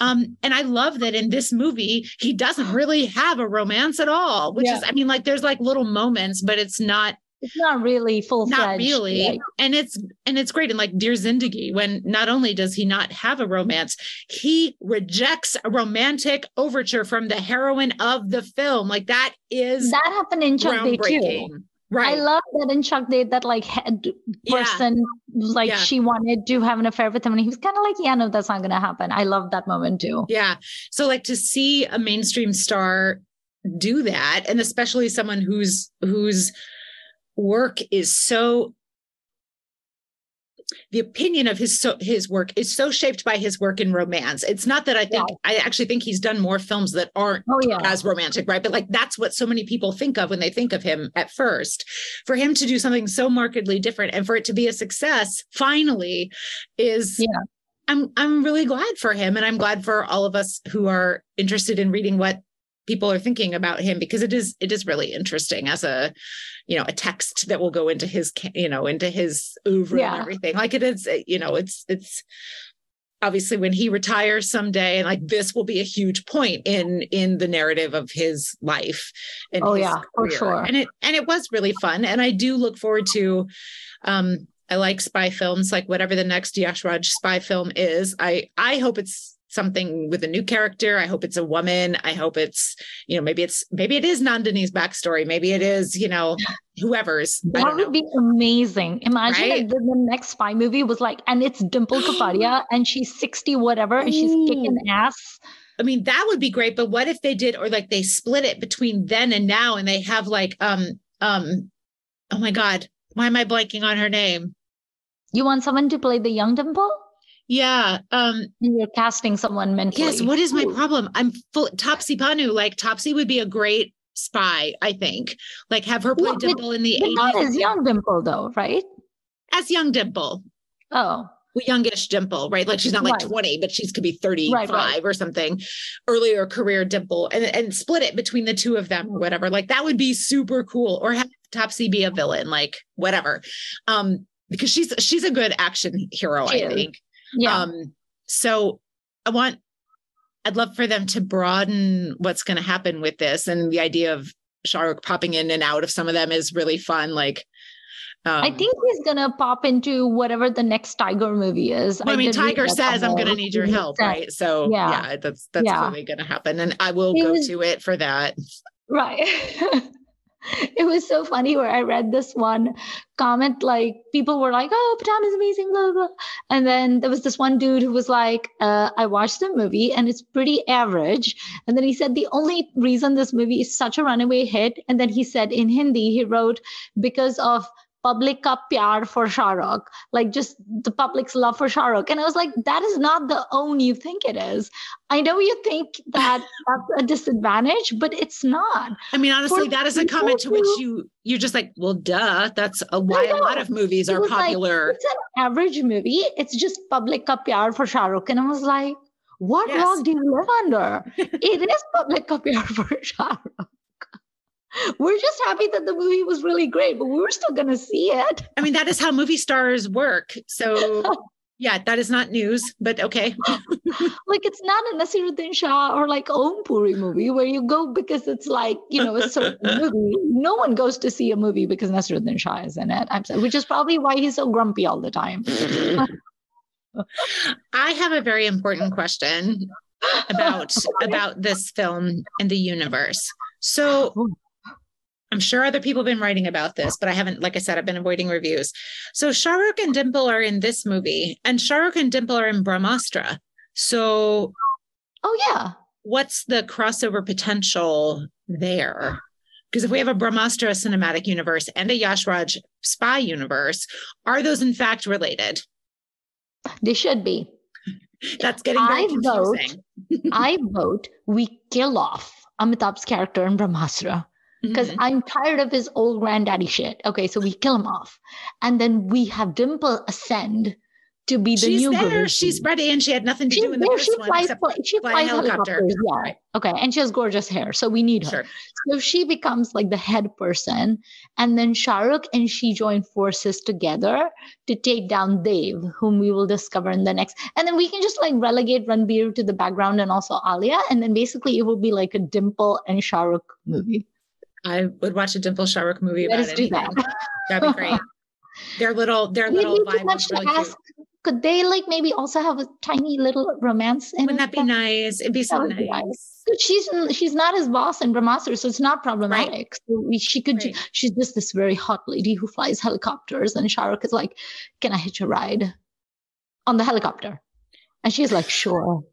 Um, and I love that in this movie, he doesn't really have a romance at all, which yeah. is, I mean, like there's like little moments, but it's not, it's not really full fledged. Not really. Yeah. And it's, and it's great. And like Dear Zindagi, when not only does he not have a romance, he rejects a romantic overture from the heroine of the film. Like that is that happened in Chak De too. Right. I love that in Chak De that like head person, yeah. like yeah. she wanted to have an affair with him. And he was kind of like, yeah, no, that's not going to happen. I love that moment too. Yeah. So like to see a mainstream star do that. And especially someone who's, who's, work is so the opinion of his so his work is so shaped by his work in romance. It's not that I think yeah. I actually think he's done more films that aren't oh, yeah. as romantic, right? But like that's what so many people think of when they think of him at first. For him to do something so markedly different and for it to be a success finally is yeah. I'm I'm really glad for him and I'm glad for all of us who are interested in reading what people are thinking about him, because it is it is really interesting as a, you know, a text that will go into his, you know, into his oeuvre yeah. and everything. Like it is, you know, it's it's obviously when he retires someday, and like this will be a huge point in in the narrative of his life. And oh yeah, career. for sure. And it and it was really fun, and I do look forward to. Um, I like spy films, like whatever the next Yash Raj spy film is. I I hope it's something with a new character. I hope it's a woman. I hope it's, you know, maybe it's, maybe it is Nandini's backstory. Maybe it is, you know, whoever's. That I don't would know. be amazing. Imagine right? if the, the next spy movie was like, and it's Dimple Kapadia and she's sixty, whatever, and she's kicking ass. I mean, that would be great. But what if they did, or like they split it between then and now, and they have like, um, um, oh my God, why am I blanking on her name? You want someone to play the young Dimple? Yeah. Um, You're casting someone mentally. Yes. What is my problem? I'm full Taapsee Pannu. Like Taapsee would be a great spy, I think. Like have her play no, Dimple but, in the eighties. Not as young Dimple though, right? As young Dimple. Oh. Youngish Dimple, right? Like she's not like right. twenty, but she's could be thirty-five right, right. or something. Earlier career Dimple, and, and split it between the two of them or whatever. Like that would be super cool. Or have Taapsee be a villain, like whatever. Um, because she's she's a good action hero, she I is. think. Yeah. Um, so I want, I'd love for them to broaden what's going to happen with this. And the idea of Shah Rukh popping in and out of some of them is really fun. Like, um, I think he's going to pop into whatever the next Tiger movie is. Well, I mean, I Tiger says, I'm going to need your help. Right. So yeah, yeah that's, that's yeah. really going to happen. And I will it go was, to it for that. Right. It was so funny where I read this one comment, like people were like, oh, Pathaan is amazing, blah, blah. And then there was this one dude who was like, uh, I watched the movie and it's pretty average. And then he said, the only reason this movie is such a runaway hit. And then he said in Hindi, he wrote, because of public ka pyar for Shah Rukh, like just the public's love for Shah Rukh. And I was like, that is not the own you think it is. I know you think that that's a disadvantage, but it's not. I mean, honestly, for that is a comment to which you, you're just like, well, duh, that's a, why a lot of movies are popular. Like, it's an average movie. It's just public ka pyar for Shah Rukh. And I was like, what yes. rock do you live under? It is public ka pyar for Shah Rukh. We're just happy that the movie was really great, but we were still going to see it. I mean, that is how movie stars work. So yeah, that is not news, but okay. Like it's not a Nasiruddin Shah or like Om Puri movie where you go because it's like, you know, a certain movie. No one goes to see a movie because Nasiruddin Shah is in it, I'm sorry, which is probably why he's so grumpy all the time. I have a very important question about, about this film and the universe. So I'm sure other people have been writing about this, but I haven't, like I said, I've been avoiding reviews. So Shah Rukh and Dimple are in this movie, and Shah Rukh and Dimple are in Brahmastra. So, oh yeah. What's the crossover potential there? Because if we have a Brahmastra cinematic universe and a Yash Raj spy universe, are those in fact related? They should be. That's getting very I confusing. Vote, I vote we kill off Amitabh's character in Brahmastra, because mm-hmm. I'm tired of his old granddaddy shit. Okay, so we kill him off, and then we have Dimple ascend to be the she's new. She's there. Guru. She's ready, and she had nothing to she's do in the there. first she one flies, except she fly flies a helicopter. Helicopters, yeah. Right. Okay, and she has gorgeous hair, so we need her. Sure. So she becomes like the head person, and then Shah Rukh and she join forces together to take down Dev, whom we will discover in the next. And then we can just like relegate Ranbir to the background and also Alia, and then basically it will be like a Dimple and Shah Rukh movie. I would watch a Dimple Shah Rukh movie about it. That. That'd be great. Their little, their we little vibe was really ask, cute. Could they like maybe also have a tiny little romance? In Wouldn't that be nice? It'd be so nice. Be nice. She's she's not his boss in Brahmastra, so it's not problematic. Right. So we, she could. Right. Ju- she's just this very hot lady who flies helicopters, and Shah Rukh is like, "Can I hitch a ride on the helicopter?" And she's like, "Sure."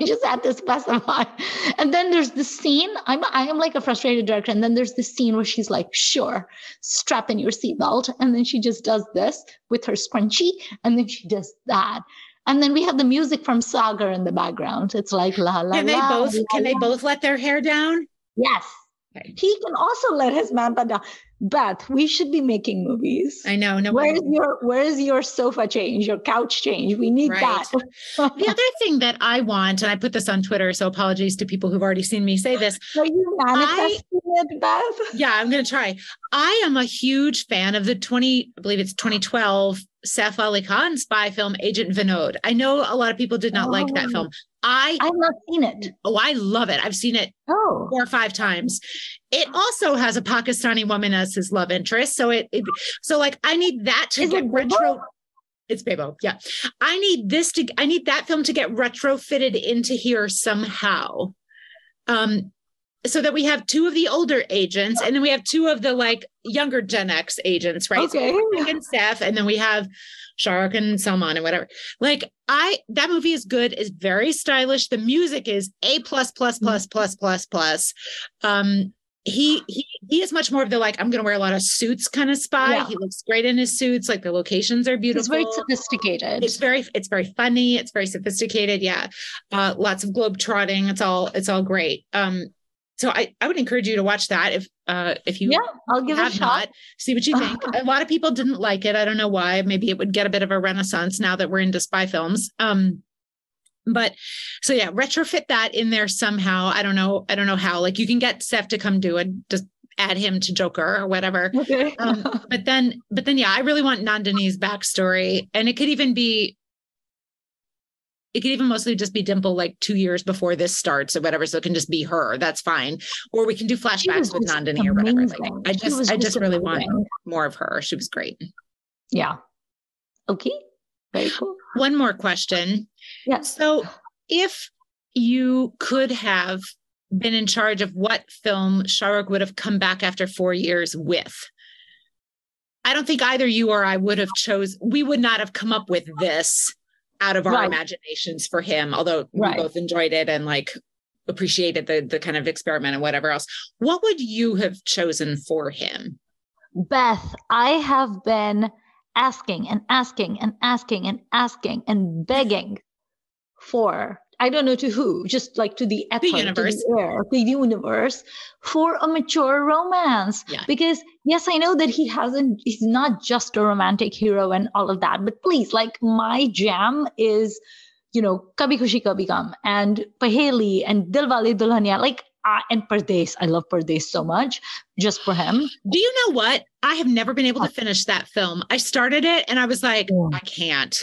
I just had to specify. And then there's this scene. I'm I am like a frustrated director. And then there's this scene where she's like, sure, strap in your seatbelt. And then she just does this with her scrunchie. And then she does that. And then we have the music from Sagar in the background. It's like la la. Can they la, both la, can la. they both let their hair down? Yes. Okay. He can also let his man down. Beth, we should be making movies. I know. No, where's your where's your sofa change, your couch change? We need right. that. The other thing that I want, and I put this on Twitter, so apologies to people who've already seen me say this. Are you manifesting I, it, Beth? Yeah, I'm going to try. I am a huge fan of the twenty, I believe it's twenty twelve Saif Ali Khan spy film, Agent Vinod. I know a lot of people did not oh. like that film. I I've not seen it. Oh, I love it. I've seen it oh. four or five times. It also has a Pakistani woman as his love interest. So it, it so like I need that to Is get it retro. Bebo? It's Bebo. Yeah. I need this to I need that film to get retrofitted into here somehow. Um, so that we have two of the older agents and then we have two of the like younger Gen X agents, right? Okay. So and Seth, and then we have Shah Rukh and Salman and whatever. Like I, that movie is good. It's very stylish. The music is a plus, plus, plus, plus, plus, plus. Um, he, he, he is much more of the, like, I'm going to wear a lot of suits kind of spy. Yeah. He looks great in his suits. Like the locations are beautiful. It's very sophisticated. It's very, it's very funny. It's very sophisticated. Yeah. Uh, lots of globe trotting. It's all, it's all great. Um, So I, I would encourage you to watch that if uh, if you yeah, I'll give have it a shot. Not, see what you think. A lot of people didn't like it. I don't know why. Maybe it would get a bit of a renaissance now that we're into spy films. Um, but so yeah, retrofit that in there somehow. I don't know. I don't know how. Like you can get Seth to come do it. Just add him to Joker or whatever. Okay. um, but then, but then yeah, I really want Nandini's backstory, and it could even be. It could even mostly just be Dimple like two years before this starts or whatever. So it can just be her. That's fine. Or we can do flashbacks with Nandini amazing. Or whatever. Like, I just, just I just really amazing. Want more of her. She was great. Yeah. Okay. Very cool. One more question. Yes. So if you could have been in charge of what film Shah Rukh would have come back after four years with, I don't think either you or I would have chose. We would not have come up with this out of our right. imaginations for him, although right. we both enjoyed it and like appreciated the the kind of experiment and whatever else. What would you have chosen for him? Beth, I have been asking and asking and asking and asking and begging for, I don't know to who, just like to the ether, the universe, to the, air, the universe for a mature romance. Yeah. Because yes, I know that he hasn't, he's not just a romantic hero and all of that, but please, like my jam is, you know, Kabhi Khushi Kabhi Gham and Paheli and Dilwale Dulhania, like, uh, and Pardes. I love Pardes so much just for him. Do you know what? I have never been able to finish that film. I started it and I was like, yeah. I can't.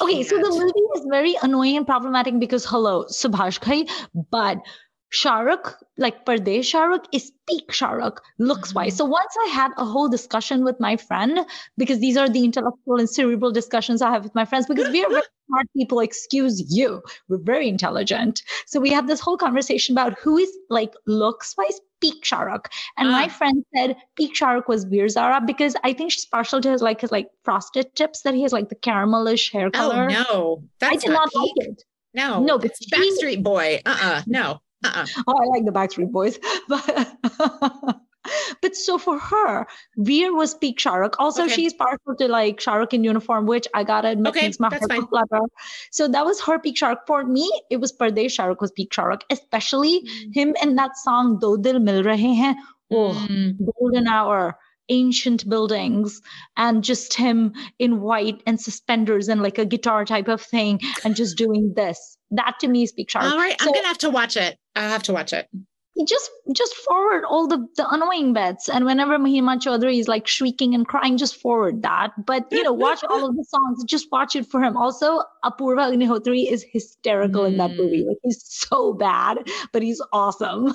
Okay, so the movie is very annoying and problematic because, hello, Subhash Ghai, but Shah Rukh, like Pardes Shah Rukh is peak Shah Rukh looks-wise. Mm-hmm. So once I had a whole discussion with my friend, because these are the intellectual and cerebral discussions I have with my friends, because we are very smart people, excuse you. We're very intelligent. So we had this whole conversation about who is, like, looks-wise peak Shah Rukh. And uh. my friend said peak Shah Rukh was Veer Zara because I think she's partial to his, like, his, like, frosted tips that he has, like, the caramelish hair color. Oh, no. That's I did not, not like it. No. No, but she, Backstreet Boy. Uh-uh. No. Uh-uh. Oh, I like the Backstreet Boys. But, but so for her, Veer was peak Shah Rukh. Also, okay. she's partial to like Shah Rukh in uniform, which I gotta admit okay, makes my heart feel flutter. So that was her peak Shah Rukh. For me, it was Pardes Shah Rukh was peak Shah Rukh, especially mm-hmm. him and that song, Do Dil Mil Rahe Hain. Oh, mm-hmm. golden hour, ancient buildings, and just him in white and suspenders and like a guitar type of thing and just doing this. That to me is peak Shah Rukh. All right, so, I'm gonna have to watch it. I'll have to watch it. Just just forward all the, the annoying bits. And whenever Mahima Chaudhary is like shrieking and crying, just forward that. But, you know, watch all of the songs. Just watch it for him. Also, Apurva Agnihotri is hysterical mm. in that movie. Like, he's so bad, but he's awesome.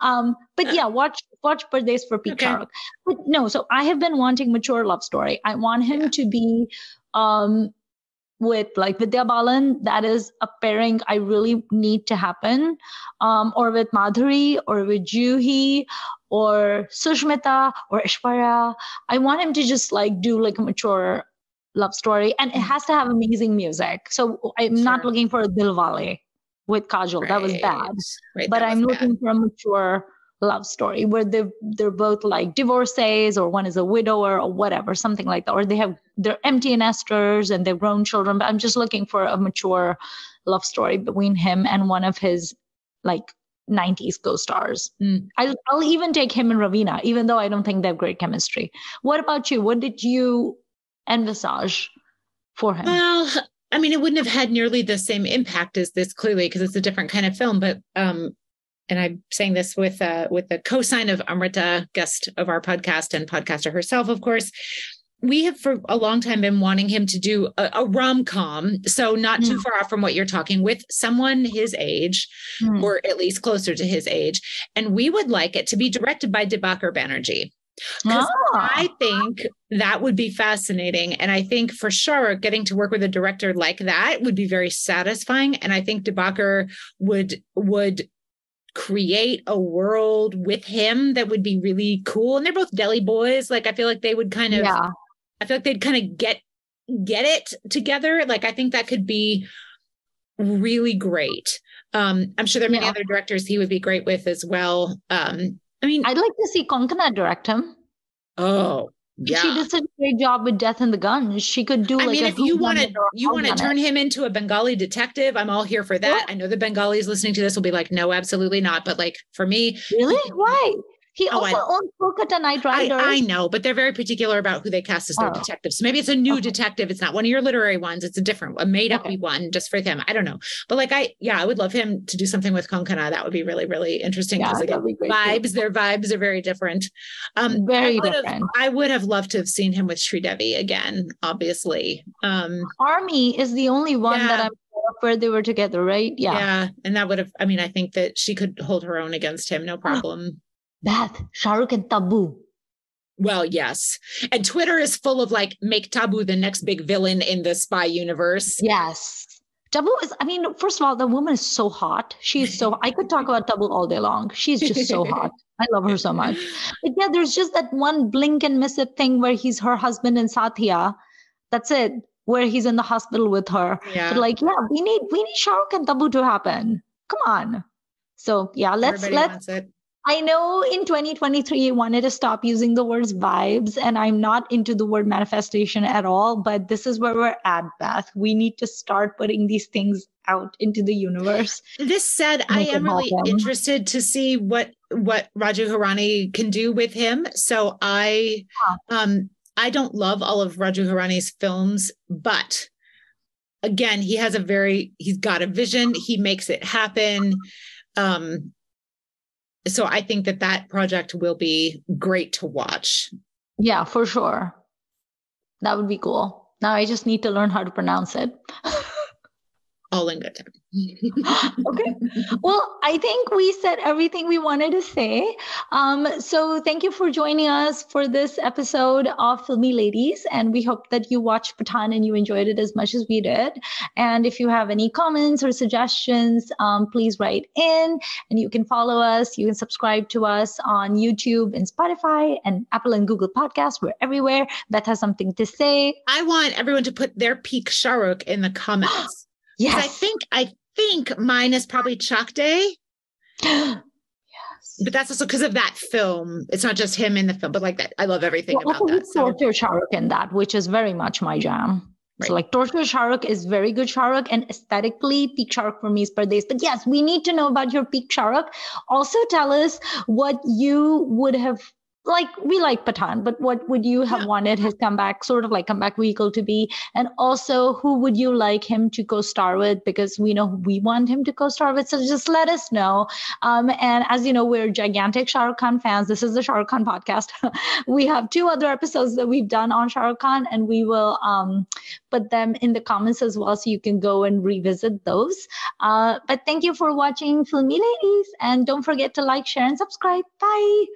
Um, but yeah, watch watch Pardes for Pete Charuk. Okay. But no, so I have been wanting mature love story. I want him yeah. to be... Um, with like Vidya Balan, that is a pairing I really need to happen. Um, or with Madhuri, or with Juhi, or Sushmita, or Ishwarya. I want him to just like do like a mature love story. And it has to have amazing music. So I'm sure. not looking for a Dilwale with Kajol. Right. That was bad. Right. But was I'm bad. looking for a mature love story where they they're both like divorcees or one is a widower or whatever, something like that, or they have they're empty nesters and they've grown children. But I'm just looking for a mature love story between him and one of his like nineties co-stars. Mm. I'll, I'll even take him and Ravina, even though I don't think they have great chemistry. What about you? What did you envisage for him? Well, I mean, it wouldn't have had nearly the same impact as this, clearly, because it's a different kind of film. But, um, and I'm saying this with uh, with the co-sign of Amrita, guest of our podcast and podcaster herself, of course. We have for a long time been wanting him to do a, a rom-com, so not mm. too far off from what you're talking, with someone his age, mm. or at least closer to his age. And we would like it to be directed by Dibakar Banerjee. Because oh. I think that would be fascinating. And I think for sure getting to work with a director like that would be very satisfying. And I think Dibakar would would create a world with him that would be really cool. And they're both Delhi boys. Like, I feel like they would kind of, yeah. I feel like they'd kind of get get it together. Like, I think that could be really great. Um, I'm sure there are many yeah. other directors he would be great with as well. Um, I mean, I'd like to see Konkana direct him. Oh, yeah. She did such a great job with Death and the Gun. She could do. I like mean, a if you want to, you want to turn it. him into a Bengali detective, I'm all here for that. What? I know the Bengalis listening to this will be like, no, absolutely not. But like for me, really, why? He oh, also I, owns Kolkata Knight Rider. I, I know, but they're very particular about who they cast as their oh. detective. So maybe it's a new okay. detective. It's not one of your literary ones. It's a different, a made-up okay. one just for them. I don't know. But like, I, yeah, I would love him to do something with Konkana. That would be really, really interesting. Because yeah, like, vibes, too. Their vibes are very different. Um, very I different. Have, I would have loved to have seen him with Sridevi again, obviously. Um, Army is the only one yeah. that I'm where they were together, right? Yeah. Yeah. And that would have, I mean, I think that she could hold her own against him. No problem. Beth, Shah Rukh and Tabu. Well, yes. And Twitter is full of like, make Tabu the next big villain in the spy universe. Yes. Tabu is, I mean, first of all, the woman is so hot. She is so, I could talk about Tabu all day long. She's just so hot. I love her so much. But yeah, there's just that one blink and miss it thing where he's her husband in Satya. That's it. Where he's in the hospital with her. Yeah. But like, yeah, we need, we need Shah Rukh and Tabu to happen. Come on. So yeah, let's, Everybody let's. Wants it. I know in twenty twenty-three, you wanted to stop using the words vibes, and I'm not into the word manifestation at all, but this is where we're at, Beth. We need to start putting these things out into the universe. This said, I am really interested to see what, what Raju Hirani can do with him. So I, yeah. um, I don't love all of Raju Hirani's films, but again, he has a very, he's got a vision. He makes it happen. Um, So I think that that project will be great to watch. Yeah, for sure. That would be cool. Now I just need to learn how to pronounce it. All in good time. Okay. Well, I think we said everything we wanted to say. Um, so thank you for joining us for this episode of Filmi Ladies. And we hope that you watched Pathaan and you enjoyed it as much as we did. And if you have any comments or suggestions, um, please write in. And you can follow us. You can subscribe to us on YouTube and Spotify and Apple and Google Podcasts. We're everywhere. Beth has something to say. I want everyone to put their peak Shah Rukh in the comments. Yes. I think I think mine is probably Chak De. Yes. But that's also because of that film. It's not just him in the film, but like that. I love everything well, about that. So. Torture Shah Rukh in that, which is very much my jam. Right. So like Torture Shah Rukh is very good Shah Rukh, and aesthetically peak Shah Rukh for me is Pardes. But yes, we need to know about your peak Shah Rukh. Also tell us what you would have, like we like Pathaan, but what would you have yeah. wanted his comeback, sort of like comeback vehicle to be? And also who would you like him to co-star with? Because we know we want him to co-star with. So just let us know. Um, and as you know, we're gigantic Shah Rukh Khan fans. This is the Shah Rukh Khan podcast. We have two other episodes that we've done on Shah Rukh Khan, and we will um, put them in the comments as well. So you can go and revisit those. Uh, but thank you for watching Filmi Ladies, and don't forget to like, share, and subscribe. Bye.